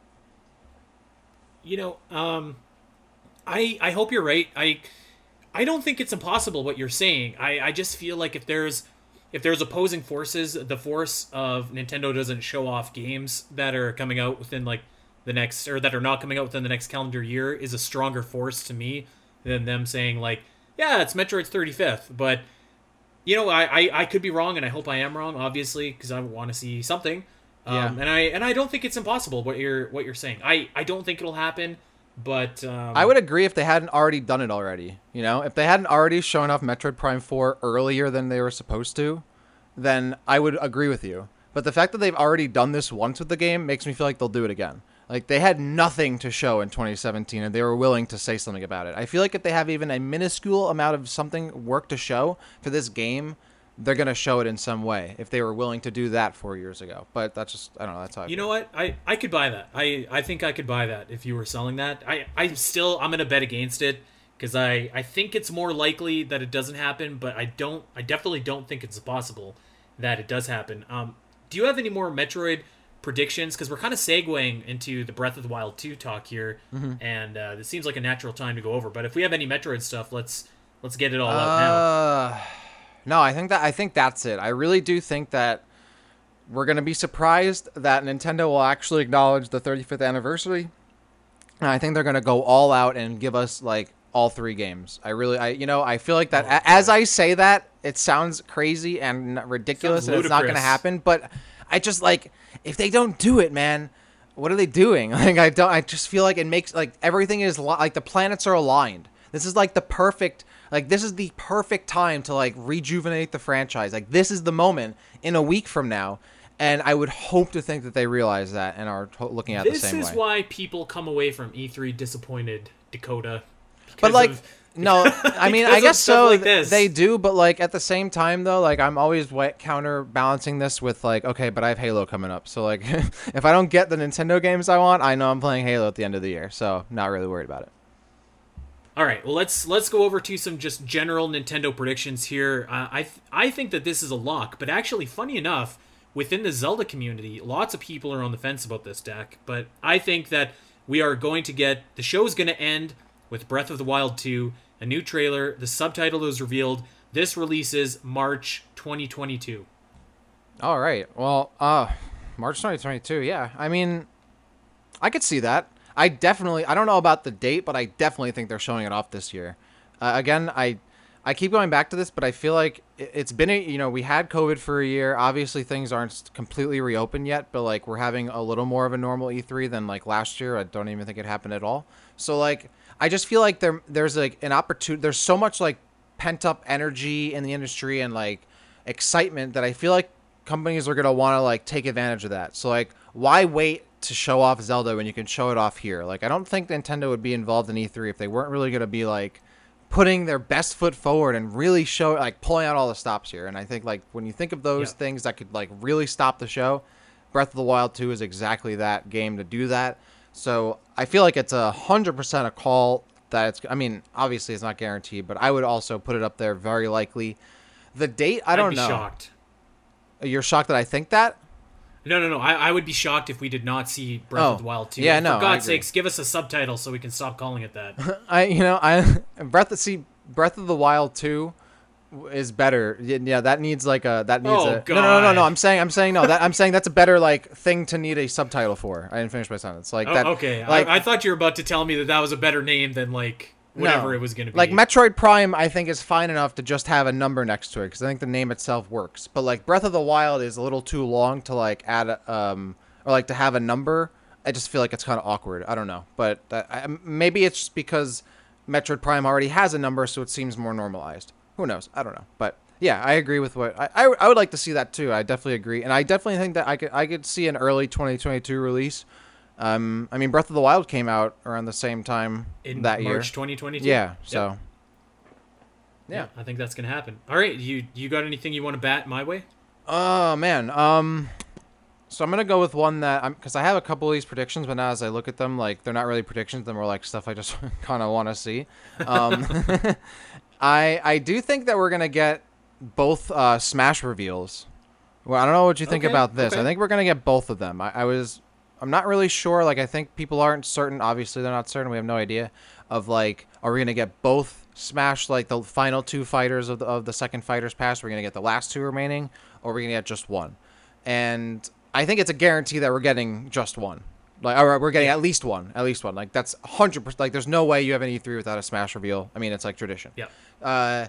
You know, um. I, I hope you're right. I I don't think it's impossible what you're saying. I, I just feel like if there's if there's opposing forces, the force of Nintendo doesn't show off games that are coming out within like the next or that are not coming out within the next calendar year is a stronger force to me than them saying like, yeah, it's Metroid's thirty-fifth. But, you know, I, I, I could be wrong and I hope I am wrong, obviously, because I want to see something. Yeah. Um, and I and I don't think it's impossible what you're what you're saying. I, I don't think it'll happen. But um, I would agree if they hadn't already done it already, you know, if they hadn't already shown off Metroid Prime four earlier than they were supposed to, then I would agree with you. But the fact that they've already done this once with the game makes me feel like they'll do it again. Like they had nothing to show in twenty seventeen and they were willing to say something about it. I feel like if they have even a minuscule amount of something work to show for this game, they're going to show it in some way if they were willing to do that four years ago. But that's just, I don't know. That's how I You feel. Know what? I, I could buy that. I, I think I could buy that if you were selling that. I, I'm still, I'm going to bet against it because I, I think it's more likely that it doesn't happen, but I don't, I definitely don't think it's possible that it does happen. Um, do you have any more Metroid predictions? Because we're kind of segueing into the Breath of the Wild two talk here. Mm-hmm. And uh, this seems like a natural time to go over, but if we have any Metroid stuff, let's, let's get it all uh... out now. No, I think that I think that's it. I really do think that we're going to be surprised that Nintendo will actually acknowledge the thirty-fifth anniversary. And I think they're going to go all out and give us like all three games. I really, I you know, I feel like that. Oh, as I say that, it sounds crazy and ridiculous, sounds and it's not going to happen. But I just like, if they don't do it, man, what are they doing? Like, I don't, I just feel like it makes, like, everything is like the planets are aligned. This is like the perfect, like, this is the perfect time to like rejuvenate the franchise. Like, this is the moment in a week from now. And I would hope to think that they realize that and are looking at it the same way. This is why people come away from E three disappointed, Dakota. But like, of, no, I mean, I guess so. Like they do, but like at the same time, though, like I'm always counterbalancing this with like, okay, but I have Halo coming up, so like, if I don't get the Nintendo games I want, I know I'm playing Halo at the end of the year, so not really worried about it. All right, well, let's let's go over to some just general Nintendo predictions here. Uh, I th- I think that this is a lock, but actually, funny enough. Within the Zelda community, lots of people are on the fence about this deck, but I think that we are going to get... The show is going to end with Breath of the Wild two, a new trailer, the subtitle is revealed. This releases March twenty twenty-two. All right. Well, uh, March twenty twenty-two, yeah. I mean, I could see that. I definitely... I don't know about the date, but I definitely think they're showing it off this year. Uh, again, I... I keep going back to this, but I feel like it's been, a, you know, we had COVID for a year. Obviously, things aren't completely reopened yet, but, like, we're having a little more of a normal E three than, like, last year. I don't even think it happened at all. So, like, I just feel like there there's, like, an opportunity. There's so much, like, pent-up energy in the industry and, like, excitement that I feel like companies are going to want to, like, take advantage of that. So, like, why wait to show off Zelda when you can show it off here? Like, I don't think Nintendo would be involved in E three if they weren't really going to be, like, putting their best foot forward and really show, like, pulling out all the stops here. And I think, like, when you think of those yeah. things that could, like, really stop the show, Breath of the Wild two is exactly that game to do that. So I feel like it's a hundred percent a call that it's, I mean, obviously it's not guaranteed, but I would also put it up there very likely. The date, I don't I'd be know. Shocked. You're shocked that I think that? No, no, no. I, I would be shocked if we did not see Breath oh, of the Wild two. Yeah, no. For God's sakes, give us a subtitle so we can stop calling it that. I, you know, I Breath of see Breath of the Wild two is better. Yeah, that needs like a that needs oh, a. God. No, no, no, no, no. I'm saying, I'm saying, no. That I'm saying that's a better like thing to need a subtitle for. I didn't finish my sentence. Like oh, that. Okay. Like, I, I thought you were about to tell me that that was a better name than like. Whatever no. it was going to be. Like, Metroid Prime, I think, is fine enough to just have a number next to it, because I think the name itself works. But, like, Breath of the Wild is a little too long to, like, add, a, um, or, like, to have a number. I just feel like it's kind of awkward. I don't know. But that, I, maybe it's just because Metroid Prime already has a number, so it seems more normalized. Who knows? I don't know. But, yeah, I agree with what... I, I, I would like to see that, too. I definitely agree. And I definitely think that I could, I could see an early twenty twenty-two release. Um, I mean, Breath of the Wild came out around the same time in that year, March twenty twenty-two. Yeah, so yep. yeah. yeah, I think that's gonna happen. All right, you you got anything you want to bat my way? Oh man, um, so I'm gonna go with one that I'm because I have a couple of these predictions, but now as I look at them, like they're not really predictions; they're more like stuff I just kind of want to see. Um, I I do think that we're gonna get both uh, Smash reveals. Well, I don't know what you think okay, about this. Okay. I think we're gonna get both of them. I, I was. I'm not really sure. Like, I think people aren't certain. Obviously, they're not certain. We have no idea of, like, are we going to get both Smash, like, the final two fighters of the, of the second Fighters Pass? Are we going to get the last two remaining? Or are we going to get just one? And I think it's a guarantee that we're getting just one. Like, all right, we're getting yeah. at least one. At least one. Like, that's one hundred percent. Like, there's no way you have an E three without a Smash reveal. I mean, it's, like, tradition. Yeah. Uh,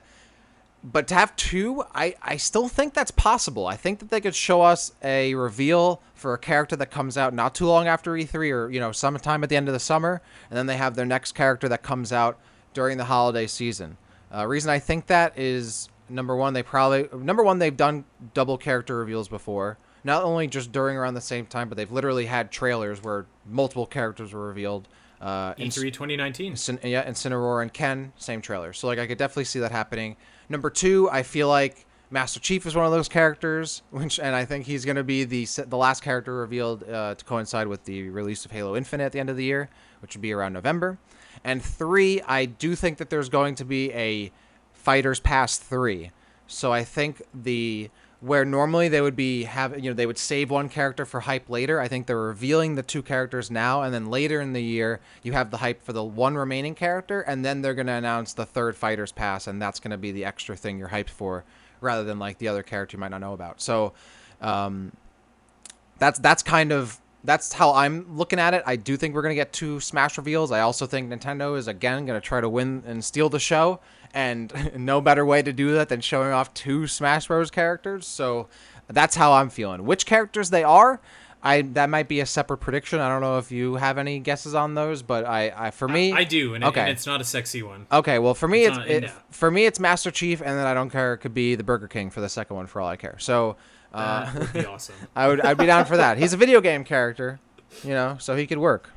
but to have two, I, I still think that's possible. I think that they could show us a reveal for a character that comes out not too long after E three or, you know, sometime at the end of the summer. And then they have their next character that comes out during the holiday season. Uh, reason I think that is, number one, they probably number one, they've done double character reveals before. Not only just during around the same time, but they've literally had trailers where multiple characters were revealed. Uh, E three twenty nineteen. Incin- yeah, Incineroar and Ken, same trailer. So, like, I could definitely see that happening. Number two, I feel like Master Chief is one of those characters, which, and I think he's going to be the the last character revealed uh, to coincide with the release of Halo Infinite at the end of the year, which would be around November. And three, I do think that there's going to be a Fighters Pass three. So I think the where normally they would be have you know they would save one character for hype later. I think they're revealing the two characters now, and then later in the year you have the hype for the one remaining character, and then they're going to announce the third Fighters Pass, and that's going to be the extra thing you're hyped for, rather than like the other character you might not know about. So um, that's that's kind of that's how I'm looking at it. I do think we're going to get two Smash reveals. I also think Nintendo is again going to try to win and steal the show. And no better way to do that than showing off two Smash Bros. Characters. So That's how I'm feeling. Which characters they are, I that might be a separate prediction. I don't know if you have any guesses on those, but I, I for me, I, I do, and, okay. it, and it's not a sexy one. Okay, well for me, it's, it's it, no. for me it's Master Chief, and then I don't care. It could be the Burger King for the second one, for all I care. So uh, that would be awesome. I would I'd be down for that. He's a video game character, you know, so he could work.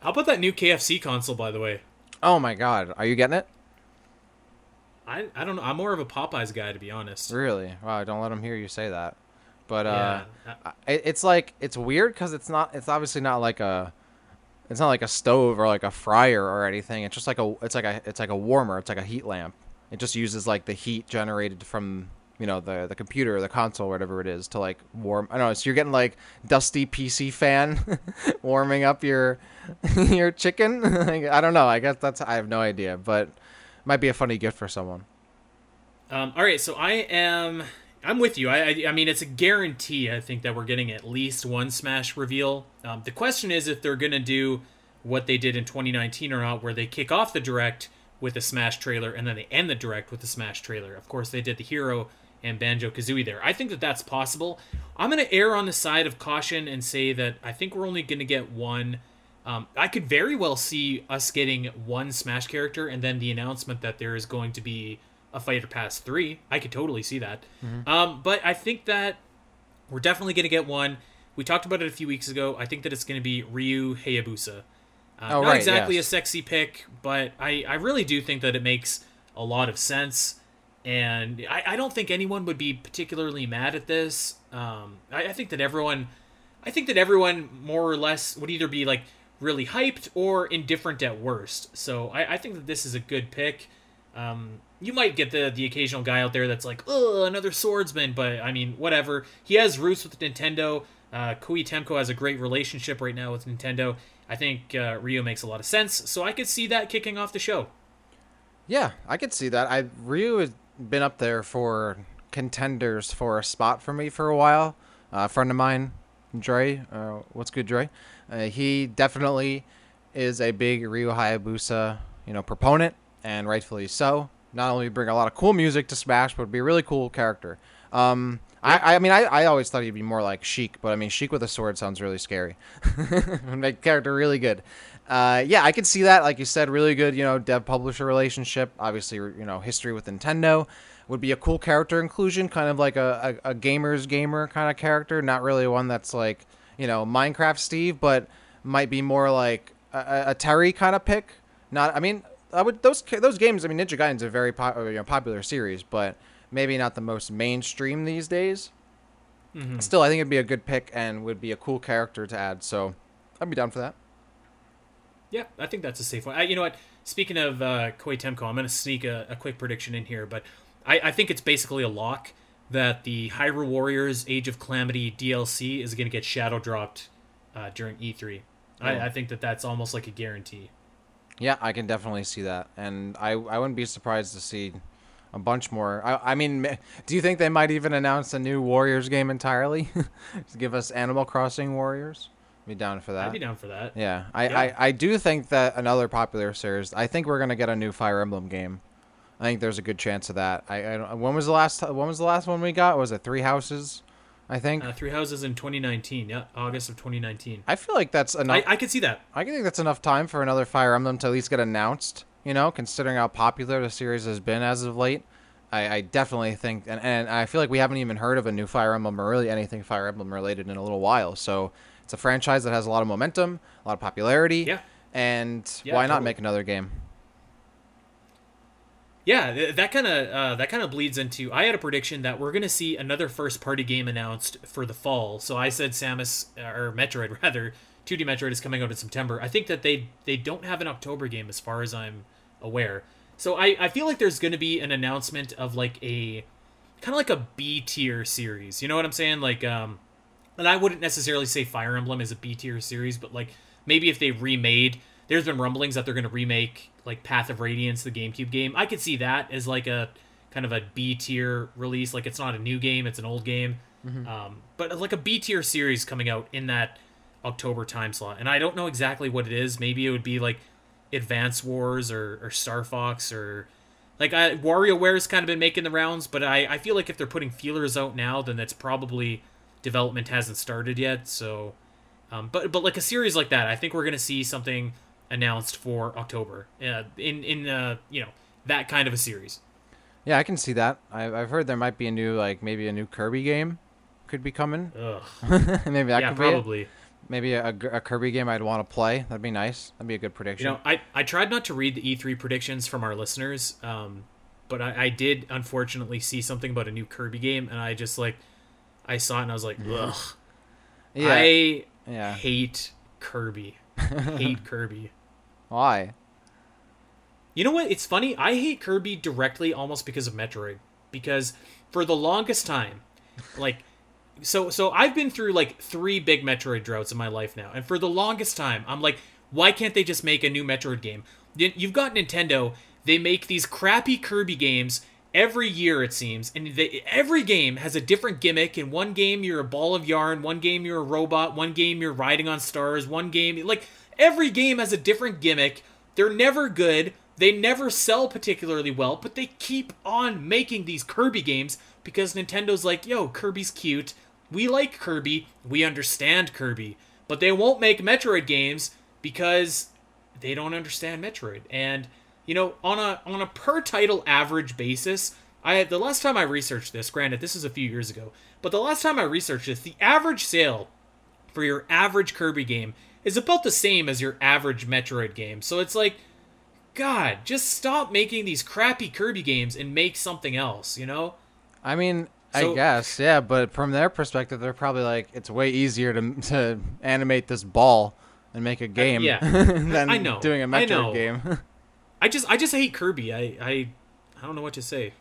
How about that new K F C console, by the way? Oh my God, are you getting it? I I don't know. I'm more of a Popeyes guy, to be honest. Really? Wow. Don't let them hear you say that. But uh, yeah. it, it's like it's weird because it's not. It's obviously not like a. It's not like a stove or like a fryer or anything. It's just like a. It's like a. It's like a warmer. It's like a heat lamp. It just uses like the heat generated from, you know, the the computer or the console or whatever it is to like warm. I don't know. So you're getting like dusty P C fan warming up your your chicken. I don't know. I guess that's. I have no idea, but. Might be a funny gift for someone. Um, all right, so I am... I'm with you. I, I I mean, it's a guarantee, I think, that we're getting at least one Smash reveal. Um, the question is if they're going to do what they did in twenty nineteen or not, where they kick off the Direct with a Smash trailer, and then they end the Direct with a Smash trailer. Of course, they did the Hero and Banjo-Kazooie there. I think that that's possible. I'm going to err on the side of caution and say that I think we're only going to get one... Um, I could very well see us getting one Smash character and then the announcement that there is going to be a Fighter Pass three. I could totally see that. Mm-hmm. Um, but I think that we're definitely going to get one. We talked about it a few weeks ago. I think that it's going to be Ryu Hayabusa. Uh, oh, not right, exactly yes. a sexy pick, but I, I really do think that it makes a lot of sense. And I, I don't think anyone would be particularly mad at this. Um, I, I think that everyone, I think that everyone more or less would either be like, really hyped or indifferent at worst. So I, I think that this is a good pick. Um, you might get the the occasional guy out there that's like, oh, another swordsman, but I mean, whatever. He has roots with Nintendo. Uh, Koei Tecmo has a great relationship right now with Nintendo. I think uh, Ryu makes a lot of sense, so I could see that kicking off the show. Yeah, I could see that. I Ryu has been up there for contenders for a spot for me for a while. Uh, a friend of mine, Dre, uh, what's good, Dre? Uh, he definitely is a big Ryu Hayabusa, you know, proponent, and rightfully so. Not only bring a lot of cool music to Smash, but be a really cool character. Um, yeah. I, I mean, I, I always thought he'd be more like Sheik, but I mean, Sheik with a sword sounds really scary. Make character really good. Uh, yeah, I could see that. Like you said, really good, you know, dev-publisher relationship. Obviously, you know, history with Nintendo. Would be a cool character inclusion, kind of like a, a, a gamer's gamer kind of character. Not really one that's like, you know, Minecraft Steve, but might be more like a, a Terry kind of pick. Not, I mean, I would those those games. I mean, Ninja Gaiden's a very pop, you know, popular series, but maybe not the most mainstream these days. Mm-hmm. Still, I think it'd be a good pick and would be a cool character to add. So I'd be down for that. Yeah, I think that's a safe one. I, you know what? Speaking of uh, Koei Tecmo, I'm going to sneak a, a quick prediction in here, but. I, I think it's basically a lock that the Hyrule Warriors Age of Calamity D L C is going to get shadow dropped uh, during E three. Oh. I, I think that that's almost like a guarantee. Yeah, I can definitely see that. And I, I wouldn't be surprised to see a bunch more. I, I mean, do you think they might even announce a new Warriors game entirely? Give us Animal Crossing Warriors? I'd be down for that. I'd be down for that. Yeah. I, yeah. I, I do think that another popular series, I think we're going to get a new Fire Emblem game. I think there's a good chance of that. I, I don't, when was the last when was the last one we got? Was it Three Houses? I think uh, Three Houses in twenty nineteen. Yeah, August of twenty nineteen. I feel like that's enough. I, I could see that. I think that's enough time for another Fire Emblem to at least get announced. You know, considering how popular the series has been as of late, I, I definitely think, and, and I feel like we haven't even heard of a new Fire Emblem or really anything Fire Emblem related in a little while. So it's a franchise that has a lot of momentum, a lot of popularity. Yeah. And yeah, why totally. Not make another game? Yeah, that kind of uh, that kind of bleeds into... I had a prediction that we're going to see another first-party game announced for the fall. So I said Samus, or Metroid, rather, two D Metroid is coming out in September. I think that they, they don't have an October game, as far as I'm aware. So I, I feel like there's going to be an announcement of, like, a... kind of like a B-tier series. You know what I'm saying? Like, um... And I wouldn't necessarily say Fire Emblem is a B-tier series, but, like, maybe if they remade... There's been rumblings that they're going to remake, like, Path of Radiance, the GameCube game. I could see that as, like, a kind of a B-tier release. Like, it's not a new game, it's an old game. Mm-hmm. Um, but, like, a B-tier series coming out in that October time slot. And I don't know exactly what it is. Maybe it would be, like, Advance Wars or, or Star Fox or Like, I, WarioWare's kind of been making the rounds, but I, I feel like if they're putting feelers out now, then that's probably development hasn't started yet, so... Um, but, but like, a series like that, I think we're going to see something announced for October. Uh, in, in uh, you know, that kind of a series. Yeah, I can see that. I've, I've heard there might be a new, like, maybe a new Kirby game could be coming. Ugh. Maybe that yeah, could probably. be Yeah, probably. Maybe a, a Kirby game I'd want to play. That'd be nice. That'd be a good prediction. You know, I, I tried not to read the E three predictions from our listeners, um, but I, I did, unfortunately, see something about a new Kirby game, and I just, like, I saw it and I was like, ugh. Yeah. I yeah. hate Kirby. hate Kirby. Why? You know what? It's funny. I hate Kirby directly almost because of Metroid. Because for the longest time, like... So so I've been through, like, three big Metroid droughts in my life now. And for the longest time, I'm like, why can't they just make a new Metroid game? You've got Nintendo. They make these crappy Kirby games every year, it seems. And they, every game has a different gimmick. In one game, you're a ball of yarn. One game, you're a robot. One game, you're riding on stars. One game... Like, every game has a different gimmick. They're never good. They never sell particularly well. But they keep on making these Kirby games because Nintendo's like, yo, Kirby's cute. We like Kirby, we understand Kirby, but they won't make Metroid games because they don't understand Metroid. And, you know, on a on a per-title average basis, I the last time I researched this, granted, this is a few years ago, but the last time I researched this, the average sale for your average Kirby game is about the same as your average Metroid game. So it's like, God, just stop making these crappy Kirby games and make something else, you know? I mean... So, I guess, yeah, but from their perspective, they're probably like, it's way easier to to animate this ball and make a game uh, yeah. than I know. doing a Metroid I know. game. I just I just hate Kirby. I, I I don't know what to say.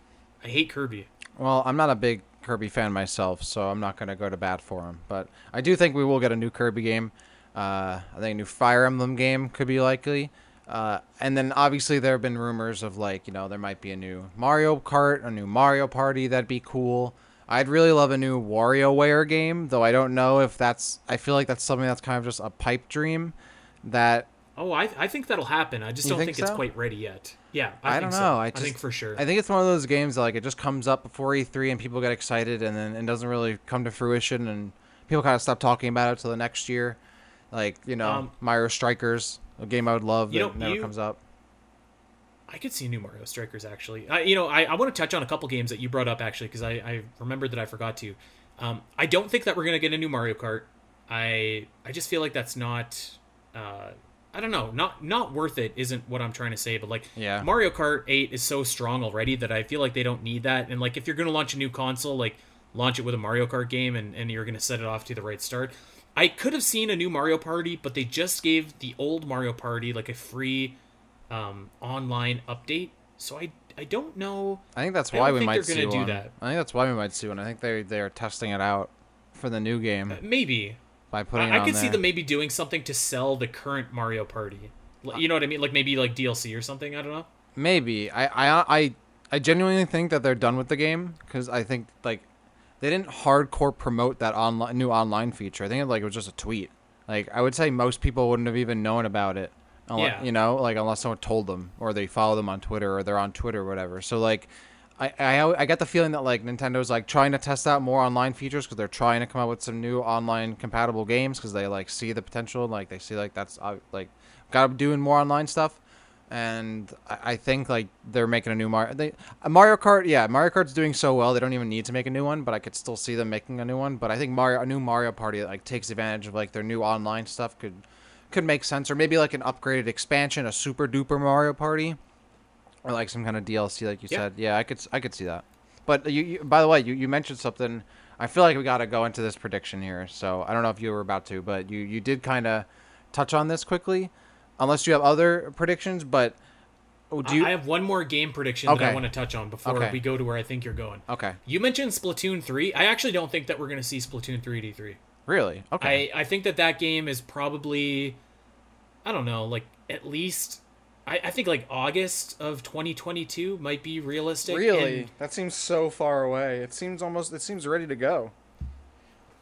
I hate Kirby. Well, I'm not a big Kirby fan myself, so I'm not going to go to bat for him. But I do think we will get a new Kirby game. Uh, I think a new Fire Emblem game could be likely. Uh, and then obviously there have been rumors of, like, you know, there might be a new Mario Kart, a new Mario Party. That'd be cool. I'd really love a new WarioWare game, though I don't know if that's... I feel like that's something that's kind of just a pipe dream that... Oh, I I think that'll happen. I just don't think, think so? It's quite ready yet. Yeah, I, I think don't know. So. I, just, I think for sure. I think it's one of those games that, like, it just comes up before E three and people get excited and then it doesn't really come to fruition and people kind of stop talking about it till the next year. Like, you know, um, Mario Strikers... A game I would love that you know, never you, comes up. I could see new Mario Strikers, actually. I, you know, I, I want to touch on a couple games that you brought up, actually, because I, I remembered that I forgot to. Um, I don't think that we're going to get a new Mario Kart. I I just feel like that's not... Uh, I don't know. Not not worth it isn't what I'm trying to say, but, like, yeah. Mario Kart eight is so strong already that I feel like they don't need that. And, like, if you're going to launch a new console, like, launch it with a Mario Kart game and, and you're going to set it off to the right start. I could have seen a new Mario Party, but they just gave the old Mario Party, like, a free um, online update. So I, I don't know. I think that's why we might see one. That. I think that's why we might see one. I think they they're testing it out for the new game. Uh, maybe. By putting it on there. I could see them maybe doing something to sell the current Mario Party. You know what I mean? Like, maybe, like, D L C or something. I don't know. Maybe. I, I, I, I genuinely think that they're done with the game, because I think, like... They didn't hardcore promote that online new online feature. I think it, like, it was just a tweet. Like, I would say most people wouldn't have even known about it, unless, yeah. you know, like, unless someone told them or they follow them on Twitter or they're on Twitter or whatever. So, like, I I, I get the feeling that, like, Nintendo's, like, trying to test out more online features because they're trying to come up with some new online compatible games because they, like, see the potential. Like, they see, like, that's, like, got to doing more online stuff. And I think, like, they're making a new Mario... They, Mario Kart, yeah, Mario Kart's doing so well, they don't even need to make a new one, but I could still see them making a new one. But I think Mario, a new Mario Party that, like, takes advantage of, like, their new online stuff could could make sense. Or maybe, like, an upgraded expansion, a super-duper Mario Party. Or, like, some kind of D L C, like you yeah. said. Yeah, I could I could see that. But, you, you by the way, you, you mentioned something. I feel like we got to go into this prediction here, so I don't know if you were about to, but you, you did kind of touch on this quickly. Unless you have other predictions, but do you... I have one more game prediction okay. that I want to touch on before okay. we go to where I think you're going. Okay. You mentioned Splatoon three. I actually don't think that we're going to see Splatoon three at E three. Really? Okay. I, I think that that game is probably, I don't know, like, at least, I, I think, like, August of twenty twenty-two might be realistic. Really? And... That seems so far away. It seems almost, it seems ready to go.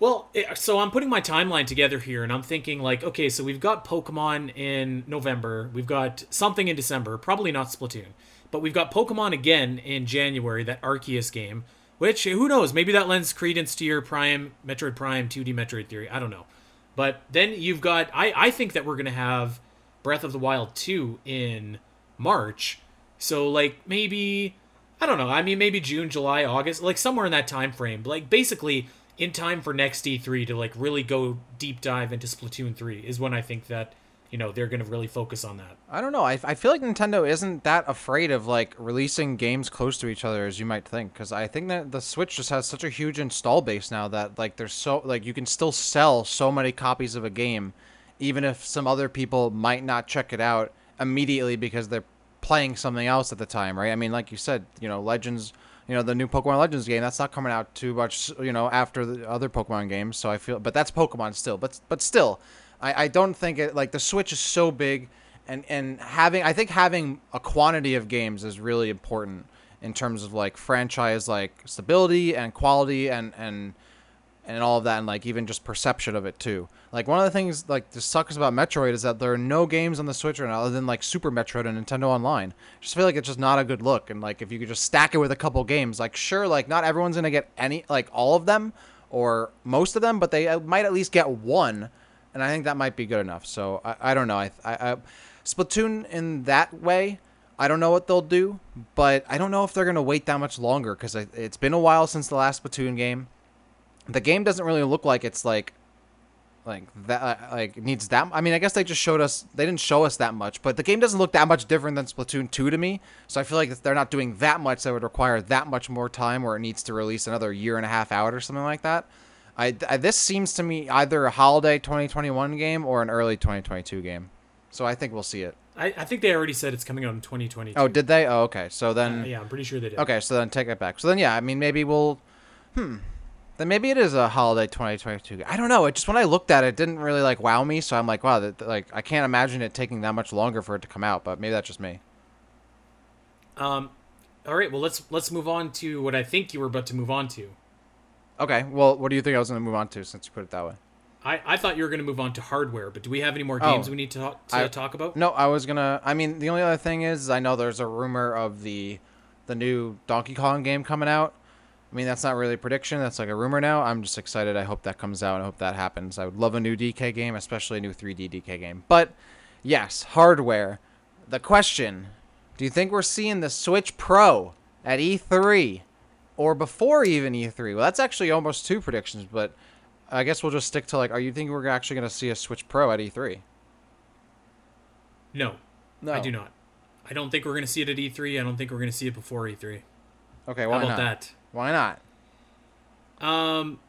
Well, so I'm putting my timeline together here, and I'm thinking, like, okay, so we've got Pokemon in November. We've got something in December. Probably not Splatoon. But we've got Pokemon again in January, that Arceus game, which, who knows, maybe that lends credence to your Prime, Metroid Prime, two D Metroid theory. I don't know. But then you've got, I, I think that we're going to have Breath of the Wild two in March. So, like, maybe, I don't know, I mean, maybe June, July, August, like, somewhere in that time frame. Like, basically, in time for next E three to, like, really go deep dive into Splatoon three is when I think that, you know, they're going to really focus on that. I don't know. I, I feel like Nintendo isn't that afraid of, like, releasing games close to each other as you might think. Because I think that the Switch just has such a huge install base now that, like, there's so, like, you can still sell so many copies of a game, even if some other people might not check it out immediately because they're playing something else at the time, right? I mean, like you said, you know, Legends, you know, the new Pokemon Legends game, that's not coming out too much, you know, after the other Pokemon games. So I feel, but that's Pokemon still. But but still, I, I don't think it, like, the Switch is so big, and, and having, I think having a quantity of games is really important in terms of, like, franchise, like, stability and quality and, and, and all of that, and, like, even just perception of it, too. Like, one of the things, like, that sucks about Metroid is that there are no games on the Switch right now other than, like, Super Metroid and Nintendo Online. I just feel like it's just not a good look, and, like, if you could just stack it with a couple games, like, sure, like, not everyone's going to get any, like, all of them or most of them, but they might at least get one. And I think that might be good enough. So I, I don't know. I, I, I Splatoon in that way, I don't know what they'll do, but I don't know if they're going to wait that much longer because it's been a while since the last Splatoon game. The game doesn't really look like it's like, like that, like needs that. I mean, I guess they just showed us, they didn't show us that much, but the game doesn't look that much different than Splatoon two to me. So I feel like if they're not doing that much, that would require that much more time, or it needs to release another year and a half out or something like that. I, I, this seems to me either a holiday twenty twenty-one game or an early twenty twenty-two game. So I think we'll see it. I, I think they already said it's coming out in twenty twenty-two. Oh, did they? Oh, okay. So then... Uh, yeah, I'm pretty sure they did. Okay, so then take it back. So then, yeah, I mean, maybe we'll... Hmm. Then maybe it is a holiday twenty twenty-two game. I don't know. It just, when I looked at it, it didn't really, like, wow me. So I'm like, wow, that, like, I can't imagine it taking that much longer for it to come out. But maybe that's just me. Um. All right, well, let's let's move on to what I think you were about to move on to. Okay, well, what do you think I was going to move on to since you put it that way? I, I thought you were going to move on to hardware, but do we have any more games oh, we need to, talk, to I, talk about? No, I was going to... I mean, the only other thing is I know there's a rumor of the the new Donkey Kong game coming out. I mean, that's not really a prediction. That's like a rumor now. I'm just excited. I hope that comes out. I hope that happens. I would love a new D K game, especially a new three D D K game. But, yes, hardware. The question, do you think we're seeing the Switch Pro at E three? Or before even E three. Well, that's actually almost two predictions, but I guess we'll just stick to, like, are you thinking we're actually going to see a Switch Pro at E three? No. No. I do not. I don't think we're going to see it at E three. I don't think we're going to see it before E three. Okay, why not? How about that? Why not? Um,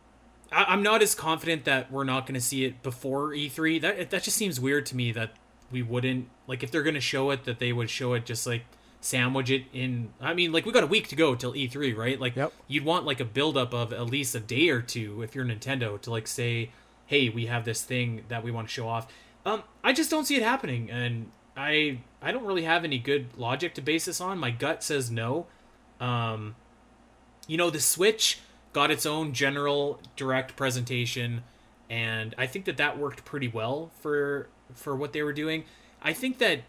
I, I'm not as confident that we're not going to see it before E three. That, that just seems weird to me that we wouldn't. Like, if they're going to show it, that they would show it just, like, sandwich it in. I mean, like, we got a week to go till E three, right? Like, yep. You'd want, like, a buildup of at least a day or two if you're Nintendo to, like, say, hey, we have this thing that we want to show off. Um, I just don't see it happening, and I I don't really have any good logic to base this on. My gut says no. Um, you know, the Switch got its own general direct presentation, and I think that that worked pretty well for for what they were doing. I think that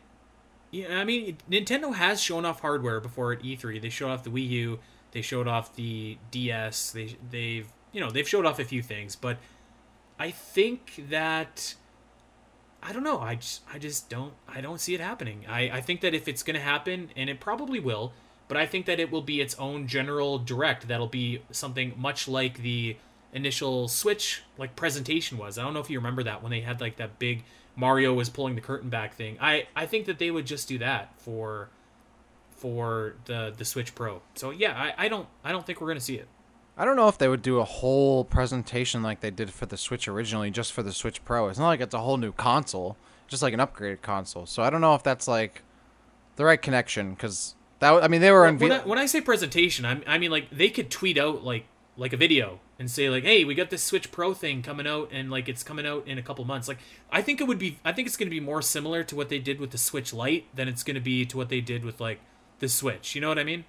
Yeah, I mean, Nintendo has shown off hardware before at E three. They showed off the Wii U, they showed off the D S, they, they've, you know, they've showed off a few things, but I think that, I don't know, I just, I just don't, I don't see it happening. I, I think that if it's going to happen, and it probably will, but I think that it will be its own general direct that'll be something much like the initial Switch, like, presentation was. I don't know if you remember that, when they had, like, that big Mario was pulling the curtain back thing. I, I think that they would just do that for for the the Switch Pro. So yeah, I, I don't I don't think we're gonna see it. I don't know if they would do a whole presentation like they did for the Switch originally, just for the Switch Pro. It's not like it's a whole new console, just like an upgraded console. So I don't know if that's, like, the right connection, because that I mean they were well, in when, I, when I say presentation, I I mean, like, they could tweet out like like a video and say, like, hey, we got this Switch Pro thing coming out, and, like, it's coming out in a couple months. Like, I think it would be, I think it's going to be more similar to what they did with the Switch Lite than it's going to be to what they did with, like, the Switch. You know what I mean?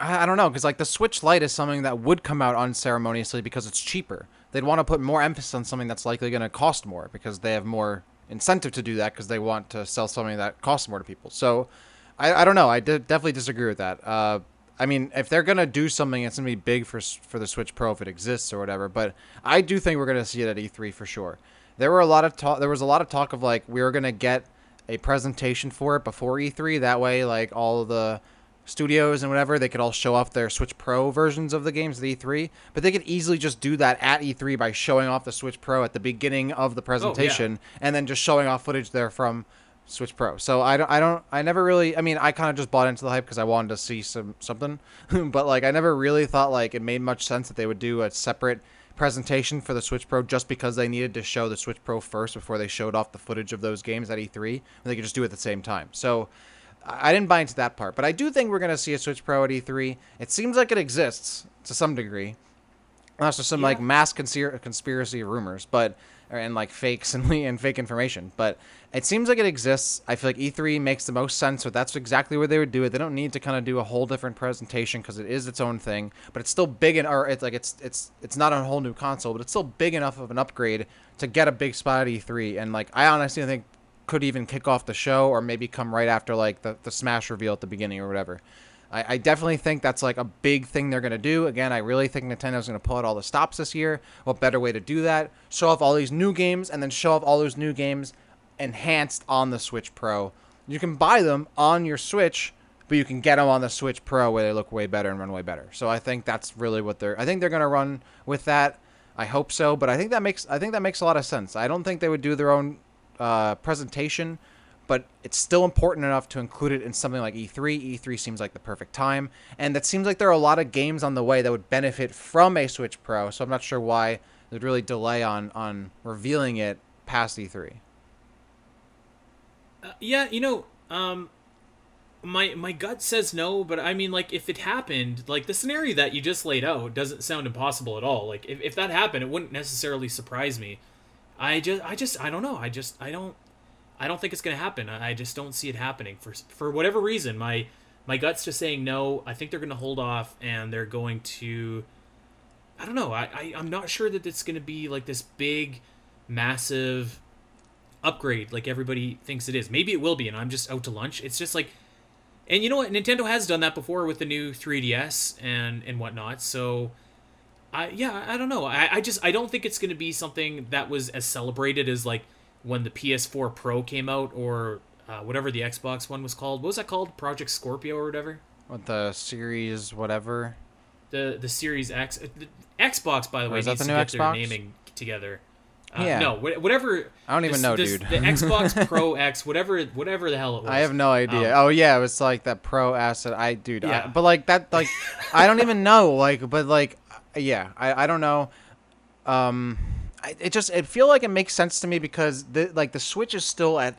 I, I don't know. Cause, like, the Switch Lite is something that would come out unceremoniously because it's cheaper. They'd want to put more emphasis on something that's likely going to cost more because they have more incentive to do that. Cause they want to sell something that costs more to people. So I, I don't know. I d definitely disagree with that. Uh, I mean, if they're going to do something, it's going to be big for for the Switch Pro if it exists or whatever. But I do think we're going to see it at E three for sure. There were a lot of talk. There was a lot of talk of like we were going to get a presentation for it before E three. That way, like all of the studios and whatever, they could all show off their Switch Pro versions of the games at E three. But they could easily just do that at E three by showing off the Switch Pro at the beginning of the presentation, oh, yeah. and then just showing off footage there from Switch Pro. So I don't, I don't, I never really, I mean, I kind of just bought into the hype because I wanted to see some something, but like I never really thought like it made much sense that they would do a separate presentation for the Switch Pro just because they needed to show the Switch Pro first before they showed off the footage of those games at E three, and they could just do it at the same time. So I didn't buy into that part, but I do think we're going to see a Switch Pro at E three. It seems like it exists to some degree. That's just some yeah. like mass conspir conspiracy rumors, but and like fakes and, and fake information, but it seems like it exists. I feel like E three makes the most sense, so that's exactly where they would do it. They don't need to kind of do a whole different presentation because it is its own thing, but it's still big and or it's like it's it's it's not a whole new console, but it's still big enough of an upgrade to get a big spot at E three. And like I honestly think could even kick off the show or maybe come right after like the, the Smash reveal at the beginning or whatever. I, I definitely think that's like a big thing they're going to do. Again, I really think Nintendo's going to pull out all the stops this year. What better way to do that? Show off all these new games and then show off all those new games enhanced on the Switch Pro. You can buy them on your Switch, but you can get them on the Switch Pro where they look way better and run way better. So I think that's really what they're, I think they're going to run with that. I hope so, but I think that makes, I think that makes a lot of sense. I don't think they would do their own uh, presentation, but it's still important enough to include it in something like E three. E three seems like the perfect time, and that seems like there are a lot of games on the way that would benefit from a Switch Pro, so I'm not sure why they'd really delay on, on revealing it past E three. Uh, yeah, you know, um, my my gut says no, but I mean, like, if it happened, like, the scenario that you just laid out doesn't sound impossible at all. Like, if, if that happened, it wouldn't necessarily surprise me. I just, I just, I don't know. I just, I don't... I don't think it's going to happen. I just don't see it happening for for whatever reason. My my gut's just saying no. I think they're going to hold off, and they're going to. I don't know. I, I I'm not sure that it's going to be like this big, massive upgrade like everybody thinks it is. Maybe it will be, and I'm just out to lunch. It's just like, and you know what? Nintendo has done that before with the new three D S and and whatnot. So. I yeah. I don't know. I I just I don't think it's going to be something that was as celebrated as like. When the P S four Pro came out, or uh, whatever the Xbox one was called, what was that called? Project Scorpio or whatever. What the series, whatever. The the Series X, the Xbox. By the way, needs to get their naming together. Uh, yeah. No, whatever. I don't even this, know, this, dude. The Xbox Pro X, whatever, whatever the hell it was. I have no idea. Um, oh yeah, it was like that Pro asset. I dude. Yeah. I, but like that, like I don't even know. Like, but like, yeah, I I don't know. Um. It just it feel like it makes sense to me because the like the Switch is still at,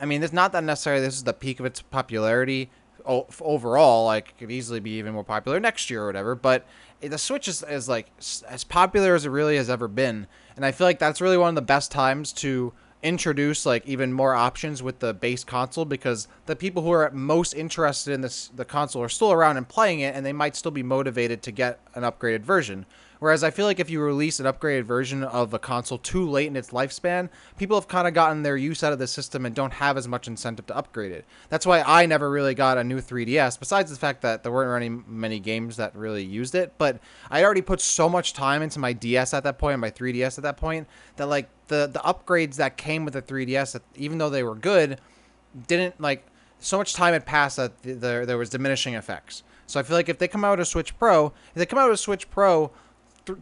I mean it's not that necessarily this is the peak of its popularity overall. Like it could easily be even more popular next year or whatever. But the Switch is, is like as popular as it really has ever been, and I feel like that's really one of the best times to introduce like even more options with the base console because the people who are most interested in this the console are still around and playing it, and they might still be motivated to get an upgraded version. Whereas I feel like if you release an upgraded version of a console too late in its lifespan, people have kind of gotten their use out of the system and don't have as much incentive to upgrade it. That's why I never really got a new three D S, besides the fact that there weren't any many games that really used it. But I already put so much time into my D S at that point, and my three D S at that point, that like the, the upgrades that came with the three D S, even though they were good, didn't like so much time had passed that the, the, there was diminishing effects. So I feel like if they come out with a Switch Pro, if they come out with a Switch Pro,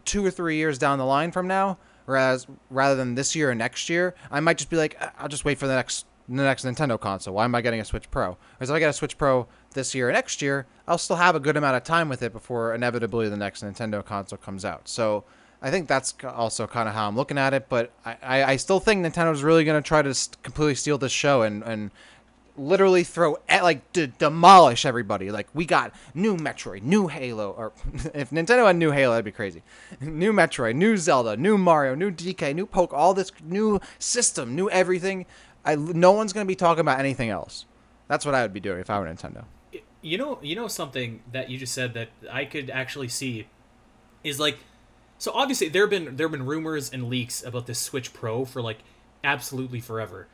two or three years down the line from now, whereas rather than this year or next year, I might just be like, I'll just wait for the next the next Nintendo console. Why am I getting a Switch Pro? Whereas if I get a Switch Pro this year or next year, I'll still have a good amount of time with it before inevitably the next Nintendo console comes out. So I think that's also kind of how I'm looking at it, but I, I, I still think Nintendo's really going to try to completely steal this show and and literally throw at like to demolish everybody. Like we got new Metroid, new Halo, or if Nintendo had new Halo, that'd be crazy. New Metroid, new Zelda, new Mario, new D K, new Poke, all this new system, new everything. I no one's gonna be talking about anything else. That's what I would be doing if I were Nintendo. You know, you know something that you just said that I could actually see is like, so obviously there have been there have been rumors and leaks about this Switch Pro for like absolutely forever.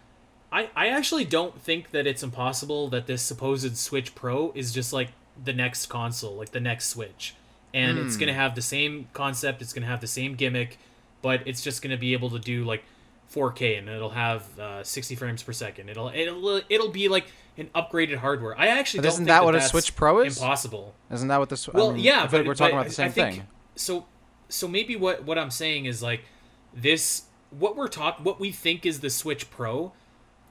I, I actually don't think that it's impossible that this supposed Switch Pro is just like the next console, like the next Switch. And mm. it's going to have the same concept, it's going to have the same gimmick, but it's just going to be able to do like four K, and it'll have uh, sixty frames per second. It'll it'll it'll be like an upgraded hardware. I actually but don't isn't think that, that what that's a Switch Pro is? Impossible. Isn't that what the Switch? Well, I mean, yeah, I but like we're but talking about the same I think, thing. So so maybe what, what I'm saying is like this what we're talk what we think is the Switch Pro.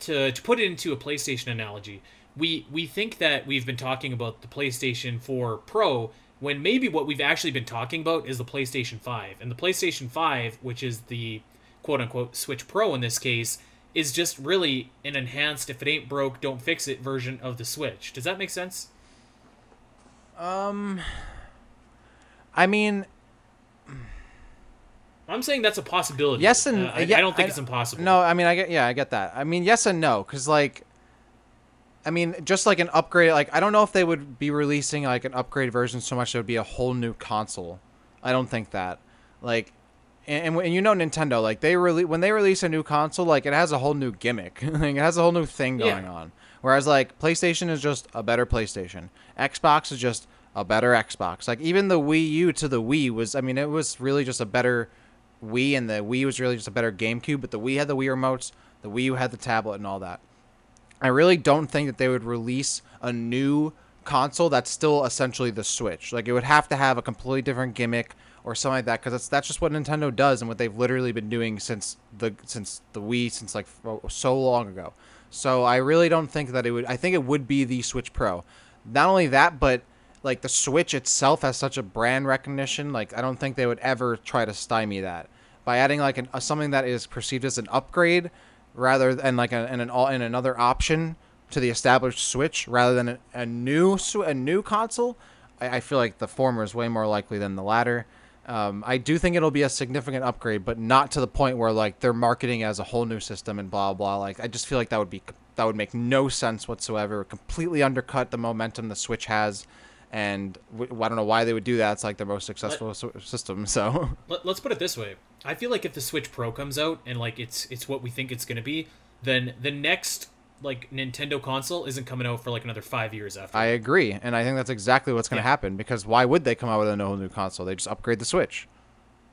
To to put it into a PlayStation analogy, we we think that we've been talking about the PlayStation four Pro, when maybe what we've actually been talking about is the PlayStation five. And the PlayStation five, which is the quote-unquote Switch Pro in this case, is just really an enhanced, if it ain't broke, don't fix it version of the Switch. Does that make sense? Um, I mean... I'm saying that's a possibility. Yes and... Uh, I, yeah, I don't think I, it's impossible. No, I mean, I get, yeah, I get that. I mean, yes and no, because, like... I mean, just like an upgrade... Like, I don't know if they would be releasing, like, an upgrade version so much that it would be a whole new console. I don't think that. Like... And, and you know Nintendo, like they really when they release a new console, like it has a whole new gimmick, it has a whole new thing going yeah. on. Whereas like PlayStation is just a better PlayStation, Xbox is just a better Xbox. Like even the Wii U to the Wii was, I mean, it was really just a better Wii, and the Wii was really just a better GameCube. But the Wii had the Wii remotes, the Wii U had the tablet and all that. I really don't think that they would release a new console that's still essentially the Switch. Like it would have to have a completely different gimmick. Or something like that, because that's that's just what Nintendo does and what they've literally been doing since the since the Wii, since like so long ago. So I really don't think that it would. I think it would be the Switch Pro. Not only that, but like the Switch itself has such a brand recognition. Like I don't think they would ever try to stymie that by adding like an, uh, something that is perceived as an upgrade rather than like a, and an all and another option to the established Switch rather than a, a new a new console. I, I feel like the former is way more likely than the latter. Um, I do think it'll be a significant upgrade, but not to the point where like they're marketing as a whole new system and blah, blah. Like, I just feel like that would be, that would make no sense whatsoever. Completely undercut the momentum the Switch has. And w- I don't know why they would do that. It's like their most successful Let, su- system. So Let, let's put it this way. I feel like if the Switch Pro comes out and like, it's, it's what we think it's going to be, then the next like Nintendo console isn't coming out for like another five years after. I agree. And I think that's exactly what's going to yeah. happen, because why would they come out with a whole new console? They just upgrade the Switch,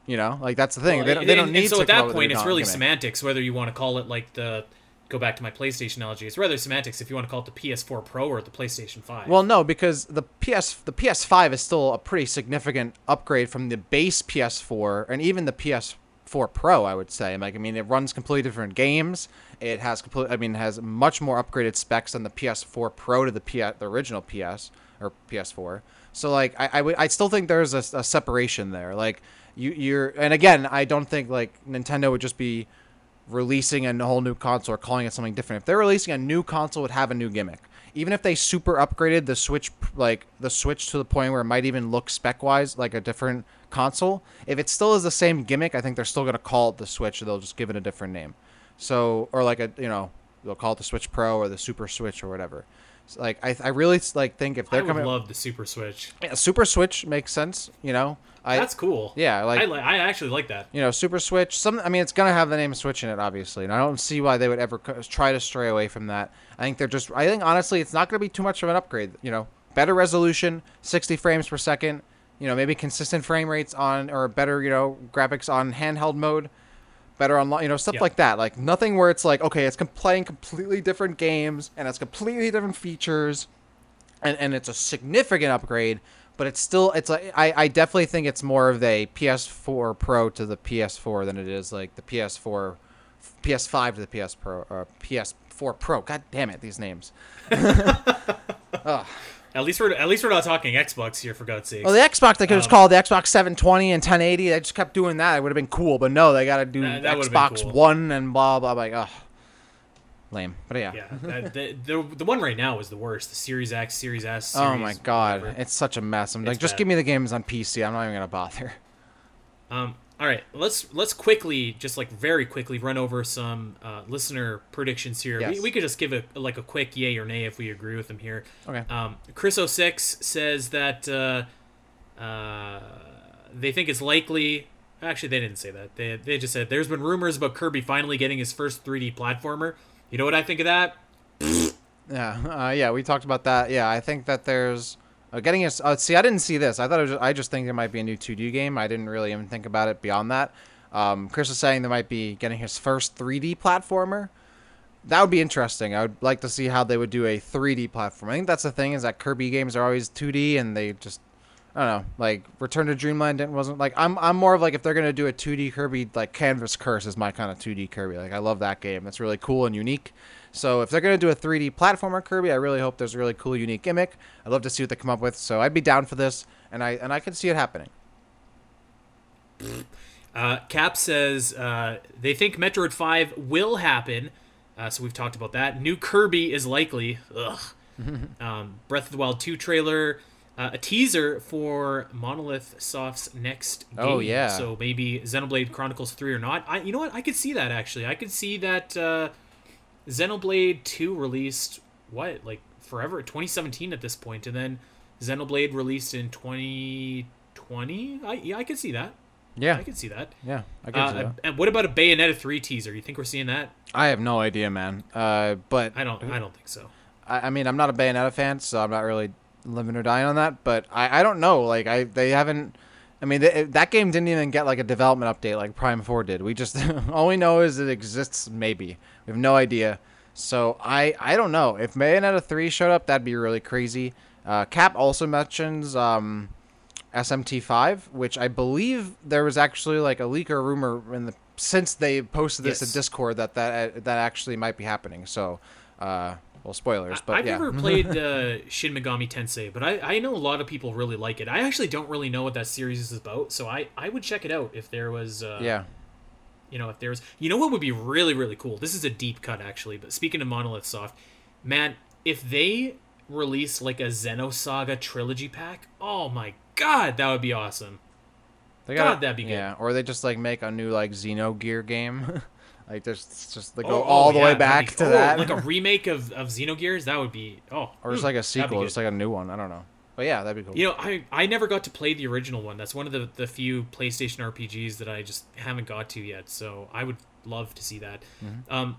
you know, like that's the thing. Well, they don't, and, they don't and, need and so to at that point, it's really semantics, whether you want to call it like the, go back to my PlayStation analogy. It's rather semantics if you want to call it the P S four Pro or the PlayStation five. Well, no, because the P S, the P S five is still a pretty significant upgrade from the base P S four and even the P S four Pro, I would say. Like, I mean, it runs completely different games. It has complete, I mean, it has much more upgraded specs than the P S four Pro to the P S, the original P S or P S four. So like, I, I would, I still think there's a, a separation there. Like you, you're, and again, I don't think like Nintendo would just be releasing a whole new console or calling it something different. If they're releasing a new console, it would have a new gimmick. Even if they super upgraded the Switch, like the Switch to the point where it might even look spec wise like a different console, if it still is the same gimmick, I think they're still going to call it the Switch. Or they'll just give it a different name. So, or like a, you know, they'll call it the Switch Pro or the Super Switch or whatever. So like, I I really like think if they're I would coming, I love the Super Switch. Yeah, Super Switch makes sense. You know, I, that's cool. Yeah, like I, li- I actually like that. You know, Super Switch. Some, I mean, it's gonna have the name Switch in it, obviously, and I don't see why they would ever co- try to stray away from that. I think they're just. I think honestly, it's not gonna be too much of an upgrade. You know, better resolution, sixty frames per second. You know, maybe consistent frame rates on, or better, you know, graphics on handheld mode. Better online, you know, stuff yeah. like that. Like nothing where it's like, okay, it's com- playing completely different games and it's completely different features, and, and it's a significant upgrade. But it's still, it's like I, I definitely think it's more of a P S four Pro to the P S four than it is like the P S four, P S five to the P S Pro or P S four Pro. God damn it, these names. Ugh. At least we're at least we're not talking Xbox here, for God's sake. Well, the Xbox, they could um, just call it the Xbox seven twenty and ten eighty. They just kept doing that. It would have been cool, but no, they got to do that, that Xbox cool. One and blah, blah, blah. Like, ugh. Lame, but yeah. Yeah, that, the, the the one right now is the worst. The Series X, Series S, Series... Oh, my God. Whatever. It's such a mess. I'm it's like, bad. Just give me the games on P C. I'm not even going to bother. Um. All right, let's let's quickly, just like very quickly, run over some uh, listener predictions here. Yes. We, we could just give a like a quick yay or nay if we agree with them here. Okay. Um, Chris oh six says that uh, uh, they think it's likely. Actually, they didn't say that. They they just said there's been rumors about Kirby finally getting his first three D platformer, You know what I think of that? Yeah, uh, yeah, we talked about that. Yeah, I think that there's uh, getting us. Uh, see, I didn't see this. I thought it was just, I just think there might be a new two D game. I didn't really even think about it beyond that. Um, Chris is saying there might be getting his first three D platformer. That would be interesting. I would like to see how they would do a three D platform. I think that's the thing, is that Kirby games are always two D, and they just, I don't know, like Return to Dreamland didn't wasn't like I'm I'm more of like, if they're gonna do a two D Kirby, like Canvas Curse is my kind of two D Kirby. Like, I love that game. It's really cool and unique. So if they're going to do a three D platformer Kirby, I really hope there's a really cool, unique gimmick. I'd love to see what they come up with. So I'd be down for this, and I and I could see it happening. Uh, Cap says uh, they think Metroid five will happen. Uh, so we've talked about that. New Kirby is likely. Ugh. um, Breath of the Wild two trailer. Uh, a teaser for Monolith Soft's next game. Oh, yeah. So maybe Xenoblade Chronicles three or not. I, you know what? I could see that, actually. I could see that... Uh, Xenoblade two released, what, like forever? twenty seventeen at this point, and then Xenoblade released in twenty twenty? I, yeah, I could see that. Yeah. I could see that. Yeah, I could uh, see that. And what about a Bayonetta three teaser? You think we're seeing that? I have no idea, man. Uh, but I don't I don't think so. I, I mean, I'm not a Bayonetta fan, so I'm not really living or dying on that, but I, I don't know. Like, I they haven't... I mean, th- that game didn't even get, like, a development update like Prime four did. We just... all we know is it exists, maybe. We have no idea. So, I, I don't know. If Bayonetta three showed up, that'd be really crazy. Uh, Cap also mentions um, S M T five, which I believe there was actually, like, a leak or rumor in the, since they posted this yes. in Discord that that, uh, that actually might be happening. So, uh, well, spoilers, but I've yeah. never played uh, Shin Megami Tensei, but I, I know a lot of people really like it. I actually don't really know what that series is about, so I, I would check it out if there was... Uh, yeah. You know, if there was... You know what would be really, really cool? This is a deep cut, actually, but speaking of Monolith Soft, man, if they release, like, a Xenosaga trilogy pack, oh my god, that would be awesome. They gotta, god, that'd be good. Yeah, or they just, like, make a new, like, Xenogear game. Like, just, just like, oh, go all oh, the yeah, way back be, to oh, that. Like a remake of, of Xenogears, that would be, oh. Or just like a sequel, just like a new one, I don't know. But yeah, that'd be cool. You know, I I never got to play the original one. That's one of the, the few PlayStation R P Gs that I just haven't got to yet, so I would love to see that. Mm-hmm. Um,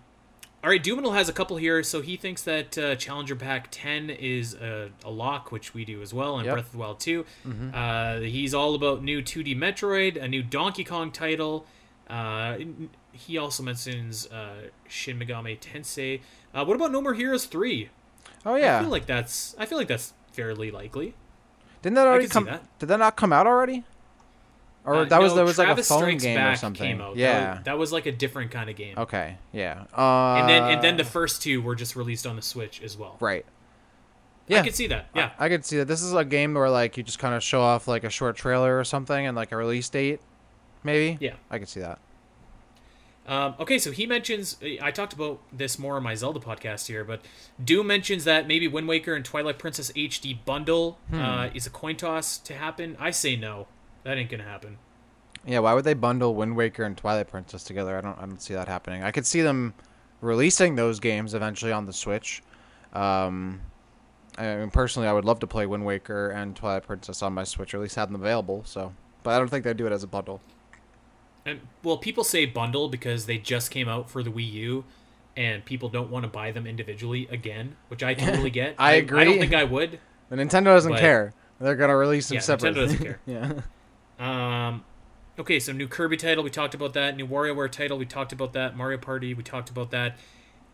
all right, Duminal has a couple here, so he thinks that uh, Challenger Pack ten is a, a lock, which we do as well, and yep. Breath of the Wild two. Mm-hmm. Uh, he's all about new two D Metroid, a new Donkey Kong title, uh... He also mentions uh, Shin Megami Tensei. Uh, what about No More Heroes three? Oh yeah, I feel like that's I feel like that's fairly likely. Didn't that already come? That. Did that not come out already? Or uh, that no, was there was Travis like a phone game or something? Yeah, that was, that was like a different kind of game. Okay, yeah. Uh, and then and then the first two were just released on the Switch as well. Right. Yeah. I could see that. Yeah, I, I could see that. This is a game where like you just kind of show off like a short trailer or something and like a release date, maybe. Yeah, I could see that. Um, okay, so he mentions, I talked about this more in my Zelda podcast here, but Doom mentions that maybe Wind Waker and Twilight Princess H D bundle hmm. uh, is a coin toss to happen. I say no. That ain't gonna happen. Yeah, why would they bundle Wind Waker and Twilight Princess together? I don't I don't see that happening. I could see them releasing those games eventually on the Switch. Um, I mean, personally, I would love to play Wind Waker and Twilight Princess on my Switch, or at least have them available, so. But I don't think they'd do it as a bundle. And, well, people say bundle because they just came out for the Wii U, and people don't want to buy them individually again, which I totally get. I, I agree. I don't think I would. The Nintendo doesn't care. They're going to release them yeah, separately. Nintendo doesn't care. yeah. Um, okay, so new Kirby title, we talked about that. New WarioWare title, we talked about that. Mario Party, we talked about that.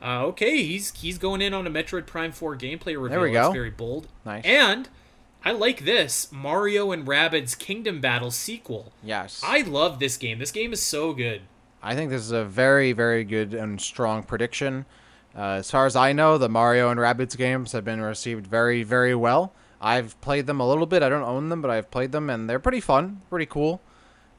Uh, okay, he's he's going in on a Metroid Prime four gameplay reveal. There we go. That's very bold. Nice. And... I like this Mario and Rabbids Kingdom Battle sequel. Yes. I love this game. This game is so good. I think this is a very, very good and strong prediction. Uh, as far as I know, the Mario and Rabbids games have been received very, very well. I've played them a little bit. I don't own them, but I've played them, and they're pretty fun, pretty cool.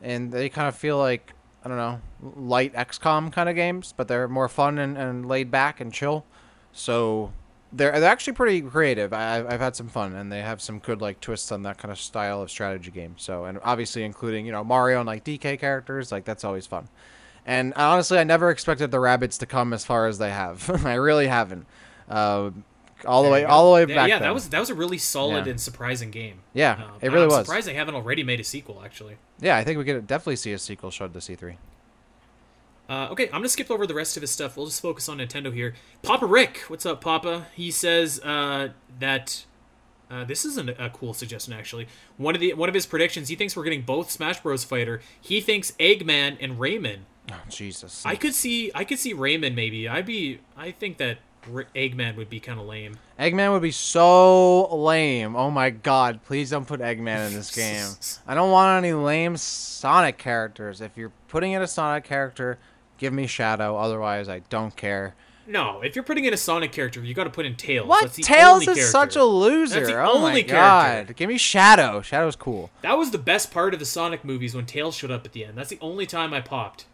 And they kind of feel like, I don't know, light X COM kind of games, but they're more fun and, and laid back and chill. So... They're, they're actually pretty creative. I, I've had some fun, and they have some good like twists on that kind of style of strategy game. So, and obviously including, you know, Mario and like D K characters, like that's always fun. And honestly, I never expected the Rabbids to come as far as they have. I really haven't. Uh, all the way, all the way back. Yeah, that was that was a really solid yeah. and surprising game. Yeah, um, it really I'm was. I'm surprised they haven't already made a sequel, actually. Yeah, I think we could definitely see a sequel showed this E three. Uh, okay, I'm going to skip over the rest of his stuff. We'll just focus on Nintendo here. Papa Rick! What's up, Papa? He says uh, that... Uh, this is an, a cool suggestion, actually. One of the one of his predictions, he thinks we're getting both Smash Bros. Fighter. He thinks Eggman and Rayman. Oh, Jesus. I could see I could see Rayman, maybe. I'd be, I think that Eggman would be kind of lame. Eggman would be so lame. Oh, my God. Please don't put Eggman in this game. I don't want any lame Sonic characters. If you're putting in a Sonic character... Give me Shadow, otherwise I don't care. No, if you're putting in a Sonic character, you got to put in Tails. What? That's the Tails only is character. Such a loser. That's the oh only my character. God. Give me Shadow. Shadow's cool. That was the best part of the Sonic movies when Tails showed up at the end. That's the only time I popped.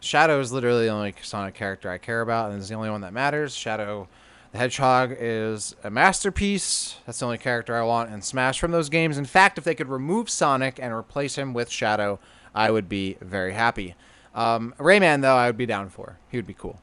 Shadow is literally the only Sonic character I care about, and it's the only one that matters. Shadow the Hedgehog is a masterpiece. That's the only character I want in Smash from those games. In fact, if they could remove Sonic and replace him with Shadow, I would be very happy. Um, Rayman, though, I would be down for. He would be cool.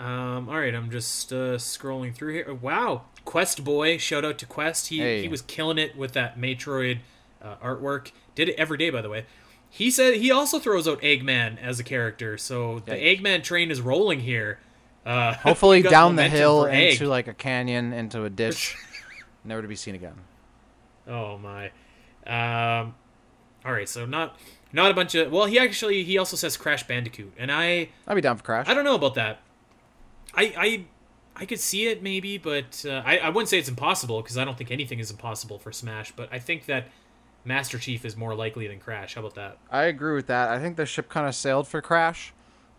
Um, all right, I'm just uh, scrolling through here. Wow, Quest Boy, shout out to Quest. He hey. he was killing it with that Metroid uh, artwork. Did it every day, by the way. He said he also throws out Eggman as a character, so the Yikes. Eggman train is rolling here. Uh, Hopefully down the hill into egg. like a canyon, into a ditch, never to be seen again. Oh my. Um, all right, so not. Not a bunch of... Well, he actually... He also says Crash Bandicoot, and I... I'd be down for Crash. I don't know about that. I I, I could see it, maybe, but... Uh, I, I wouldn't say it's impossible, because I don't think anything is impossible for Smash, but I think that Master Chief is more likely than Crash. How about that? I agree with that. I think the ship kind of sailed for Crash.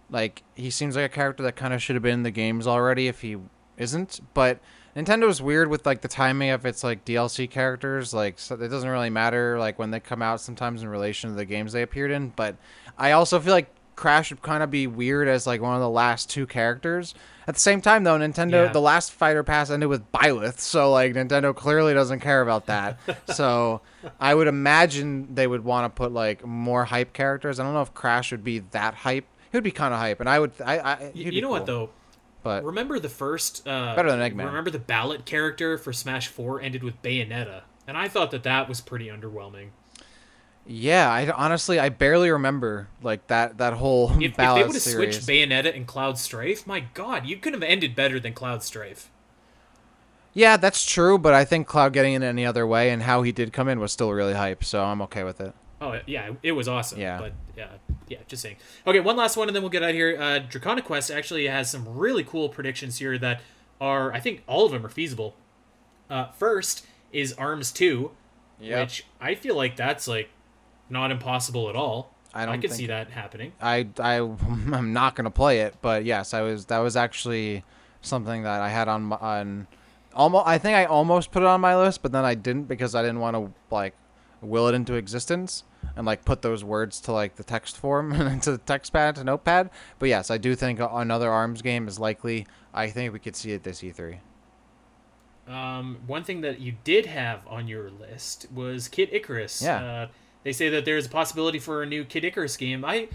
Like, he seems like a character that kind of should have been in the games already if he isn't, but... Nintendo's weird with, like, the timing of its, like, D L C characters. Like, so it doesn't really matter, like, when they come out sometimes in relation to the games they appeared in. But I also feel like Crash would kind of be weird as, like, one of the last two characters. At the same time, though, Nintendo, yeah. the last Fighter Pass ended with Byleth. So, like, Nintendo clearly doesn't care about that. So I would imagine they would want to put, like, more hype characters. I don't know if Crash would be that hype. He would be kind of hype. And I would... I, I You, you know cool. what, though? But remember the first uh, better than Eggman. Remember the ballot character for Smash four ended with Bayonetta, and I thought that that was pretty underwhelming. Yeah, I honestly I barely remember like that that whole if, ballot if they would have switched Bayonetta and Cloud Strife, my God, you could have ended better than Cloud Strife. Yeah, that's true, but I think Cloud getting in any other way and how he did come in was still really hype, so I'm okay with it. Oh yeah, it was awesome. Yeah, but yeah, yeah. Just saying. Okay, one last one, and then we'll get out of here. Uh, Draconic Quest actually has some really cool predictions here that are, I think, all of them are feasible. Uh, first is ARMS two, yep. which I feel like that's like not impossible at all. I don't. I could see that happening. I I I'm not gonna play it, but yes, I was. That was actually something that I had on on almost. I think I almost put it on my list, but then I didn't because I didn't want to like. will it into existence and like put those words to like the text form into the text pad to notepad. But yes, I do think another ARMS game is likely. I think we could see it this E three. Um, one thing that you did have on your list was Kid Icarus. Yeah. Uh, they say that there is a possibility for a new Kid Icarus game. I,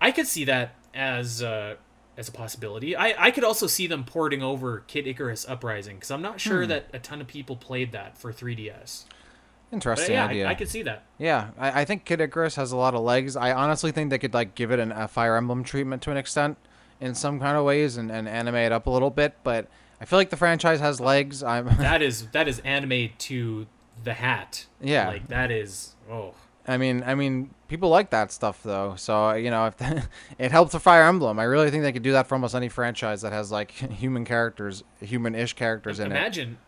I could see that as uh, as a possibility. I, I could also see them porting over Kid Icarus Uprising because I'm not sure hmm. that a ton of people played that for three D S. Interesting but yeah, idea. I, I could see that. Yeah, I, I think Kid Icarus has a lot of legs. I honestly think they could like give it an, a Fire Emblem treatment to an extent in some kind of ways and, and anime it up a little bit. But I feel like the franchise has legs. I'm that is that is anime to the hat. Yeah, like that is. Oh, I mean, I mean, people like that stuff though. So you know, if the, it helps the Fire Emblem, I really think they could do that for almost any franchise that has like human characters, human-ish characters in Imagine. it. Imagine.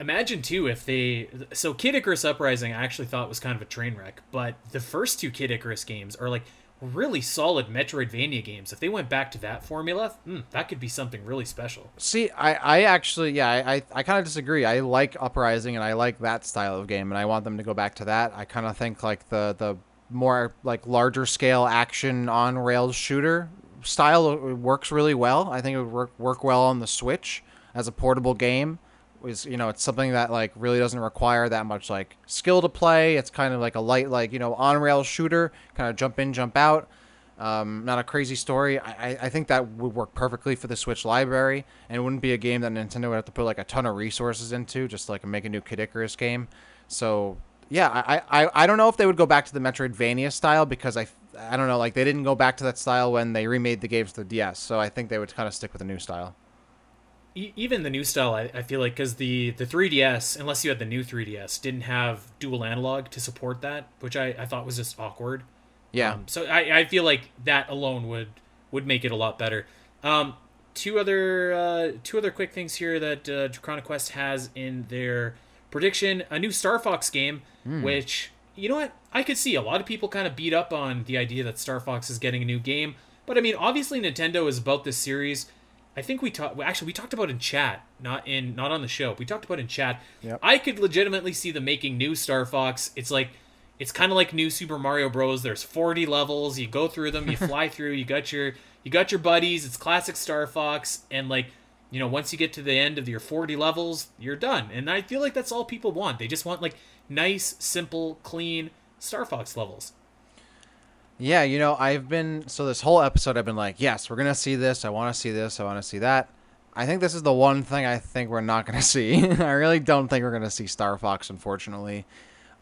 Imagine, too, if they... So, Kid Icarus Uprising, I actually thought was kind of a train wreck, but the first two Kid Icarus games are, like, really solid Metroidvania games. If they went back to that formula, mm, that could be something really special. See, I, I actually... Yeah, I, I, I kind of disagree. I like Uprising, and I like that style of game, and I want them to go back to that. I kind of think, like, the, the more, like, larger-scale action on-rails shooter style works really well. I think it would work, work well on the Switch as a portable game. Is, you know, it's something that like really doesn't require that much like skill to play. It's kind of like a light, like, you know, on rail shooter, kind of jump in, jump out. Um, not a crazy story. I, I think that would work perfectly for the Switch library, and it wouldn't be a game that Nintendo would have to put like a ton of resources into just like make a new Kid Icarus game. So yeah, I, I, I don't know if they would go back to the Metroidvania style because I, I don't know, like, they didn't go back to that style when they remade the games to the D S, so I think they would kind of stick with the new style. E- even the new style, I, I feel like, because the, the three D S, unless you had the new three D S, didn't have dual analog to support that, which I, I thought was just awkward. Yeah. Um, so I, I feel like that alone would, would make it a lot better. Um, two other uh, two other quick things here that uh, Chrono Quest has in their prediction. A new Star Fox game, mm. which... You know what? I could see a lot of people kind of beat up on the idea that Star Fox is getting a new game. But, I mean, obviously Nintendo is about this series. I think we talked... Actually, we talked about in chat, not in not on the show. We talked about in chat. Yep. I could legitimately see them making new Star Fox. It's like... It's kind of like new Super Mario Bros. There's forty levels. You go through them. You fly through. You got your you got your buddies. It's classic Star Fox. And, like, you know, once you get to the end of your forty levels, you're done. And I feel like that's all people want. They just want, like... nice, simple, clean Star Fox levels. Yeah, you know, I've been... So this whole episode, I've been like, yes, we're going to see this. I want to see this. I want to see that. I think this is the one thing I think we're not going to see. I really don't think we're going to see Star Fox, unfortunately.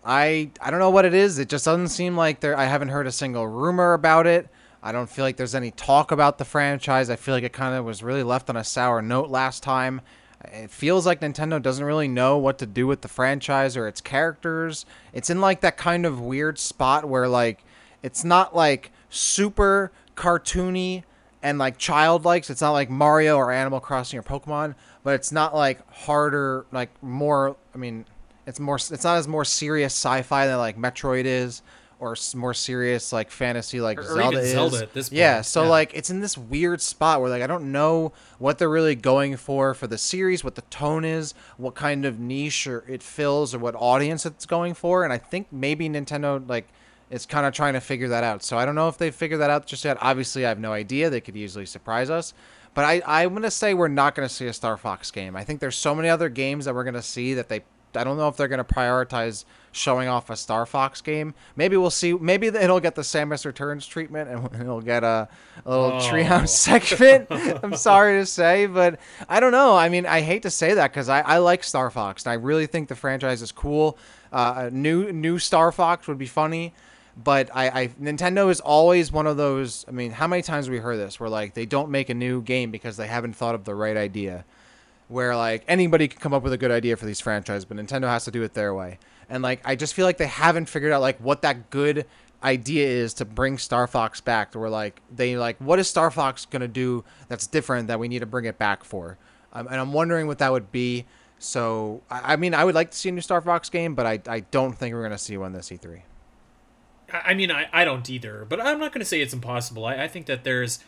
I I don't know what it is. It just doesn't seem like there... I haven't heard a single rumor about it. I don't feel like there's any talk about the franchise. I feel like it kind of was really left on a sour note last time. It feels like Nintendo doesn't really know what to do with the franchise or its characters. It's in, like, that kind of weird spot where, like, it's not, like, super cartoony and, like, childlike. So it's not like Mario or Animal Crossing or Pokemon, but it's not, like, harder, like, more, I mean, it's more, it's not as more serious sci-fi than, like, Metroid is, or more serious, like, fantasy, like or Zelda even is. Zelda at this point. Yeah, so, yeah. like, it's in this weird spot where, like, I don't know what they're really going for for the series, what the tone is, what kind of niche or it fills, or what audience it's going for, and I think maybe Nintendo, like, is kind of trying to figure that out. So I don't know if they figured that out just yet. Obviously, I have no idea. They could easily surprise us. But I, I'm going to say we're not going to see a Star Fox game. I think there's so many other games that we're going to see that they... I don't know if they're going to prioritize showing off a Star Fox game. Maybe we'll see. Maybe it'll get the Samus Returns treatment and it'll get a, a little oh. Treehouse segment. I'm sorry to say, but I don't know. I mean, I hate to say that because I, I like Star Fox and I really think the franchise is cool. Uh, a new new Star Fox would be funny. But I, I Nintendo is always one of those. I mean, how many times have we heard this? Where, like, they don't make a new game because they haven't thought of the right idea. Where, like, anybody can come up with a good idea for these franchises, but Nintendo has to do it their way. And, like, I just feel like they haven't figured out, like, what that good idea is to bring Star Fox back. Where, like, they, like, what is Star Fox going to do that's different that we need to bring it back for? Um, and I'm wondering what that would be. So, I, I mean, I would like to see a new Star Fox game, but I, I don't think we're going to see one this E three. I mean, I, I don't either, but I'm not going to say it's impossible. I, I think that there's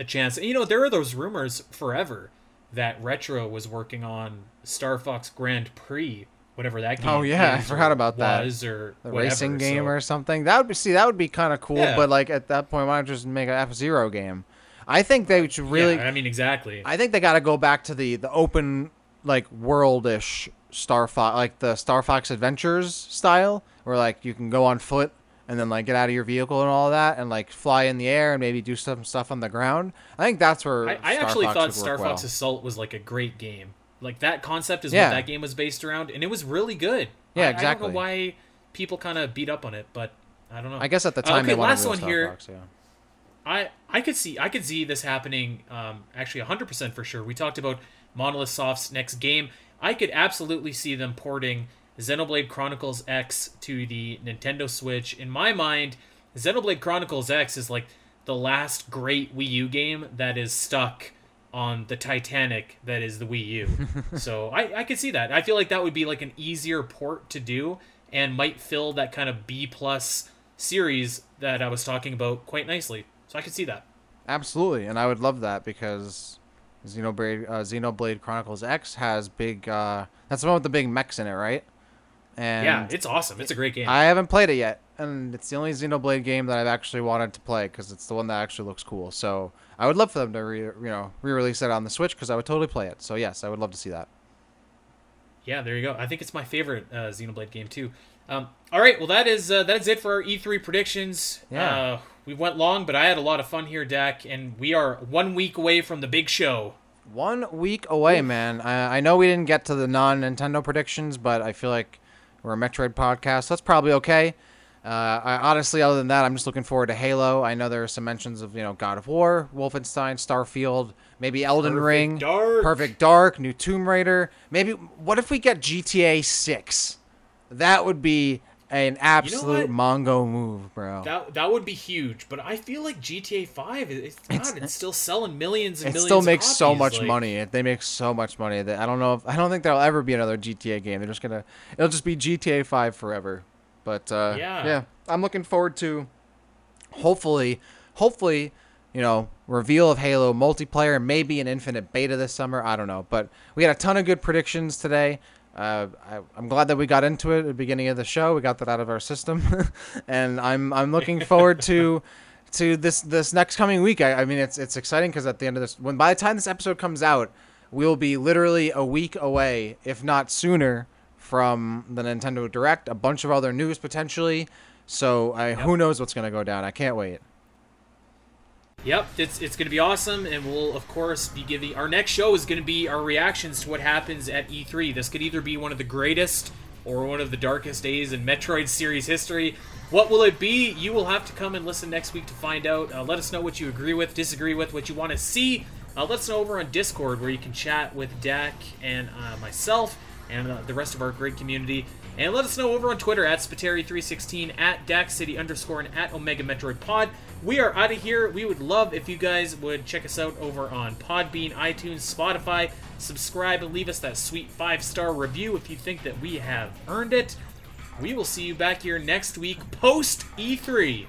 a chance. You know, there are those rumors forever that Retro was working on Star Fox Grand Prix, whatever that game. Oh yeah, I forgot about that. Was or the whatever, racing game so. Or something. That would be see that would be kind of cool, yeah. But like at that point, why not just make an F-Zero game? I think they should really. Yeah, I mean, exactly. I think they got to go back to the the open like worldish Star Fox, like the Star Fox Adventures style, where like you can go on foot and then like get out of your vehicle and all that and like fly in the air and maybe do some stuff on the ground. I think that's where I, I Star actually Fox thought Star Fox well. Assault was like a great game. Like that concept is yeah. what that game was based around and it was really good. Yeah, I, exactly. I don't know why people kind of beat up on it, but I don't know. I guess at the time uh, okay, they wanted last one Star here, Fox, yeah. I I could see I could see this happening um, actually one hundred percent for sure. We talked about Monolith Soft's next game. I could absolutely see them porting Xenoblade Chronicles X to the Nintendo Switch. In my mind, Xenoblade Chronicles X is like the last great Wii U game that is stuck on the Titanic that is the Wii U. So I, I could see that. I feel like that would be like an easier port to do and might fill that kind of B plus series that I was talking about quite nicely. So I could see that. Absolutely. And I would love that because Xenoblade, uh, Xenoblade Chronicles X has big, uh, that's the one with the big mechs in it, right? And yeah, it's awesome. It's a great game. I haven't played it yet, and it's the only Xenoblade game that I've actually wanted to play because it's the one that actually looks cool. So I would love for them to re, you know, re-release it on the Switch because I would totally play it. So yes, I would love to see that. Yeah, there you go. I think it's my favorite uh, Xenoblade game too. Um, all right, well that is uh, that is it for our E three predictions. Yeah, uh, we went long, but I had a lot of fun here, Dak, and we are one week away from the big show. One week away, Oof. man. I, I know we didn't get to the non-Nintendo predictions, but I feel like we're a Metroid podcast. So that's probably okay. Uh, Uh, I, honestly, other than that, I'm just looking forward to Halo. I know there are some mentions of, you know, God of War, Wolfenstein, Starfield, maybe Elden Perfect Ring, Dark. Perfect Dark, new Tomb Raider. Maybe, what if we get G T A six? That would be an absolute, you know, Mongo move, bro. That that would be huge, but I feel like G T A five, it's, it's, not, it's, it's still selling millions and it millions. It still makes copies. so much like, money. They make so much money that I don't know if, I don't think there'll ever be another G T A game. They're just gonna, it'll just be G T A five forever. But, uh, yeah. yeah, I'm looking forward to, hopefully, hopefully, you know, reveal of Halo multiplayer, maybe an infinite beta this summer. I don't know. But we had a ton of good predictions today. Uh, I, I'm glad that we got into it at the beginning of the show. We got that out of our system. And I'm I'm looking forward to to this this next coming week. I, I mean, it's it's exciting because at the end of this, when by the time this episode comes out, we'll be literally a week away, if not sooner, from the Nintendo Direct, a bunch of other news potentially. So I, yep. who knows what's going to go down. I can't wait. Yep, it's it's going to be awesome. And we'll, of course, be giving... Our next show is going to be our reactions to what happens at E three. This could either be one of the greatest or one of the darkest days in Metroid series history. What will it be? You will have to come and listen next week to find out. Uh, let us know what you agree with, disagree with, what you want to see. Uh, let us know over on Discord where you can chat with Dak and uh, myself and uh, the rest of our great community. And let us know over on Twitter, at Spiteri three sixteen, at DakCity underscore, and at Omega Metroid Pod. We are out of here. We would love if you guys would check us out over on Podbean, iTunes, Spotify. Subscribe and leave us that sweet five-star review if you think that we have earned it. We will see you back here next week, post E three.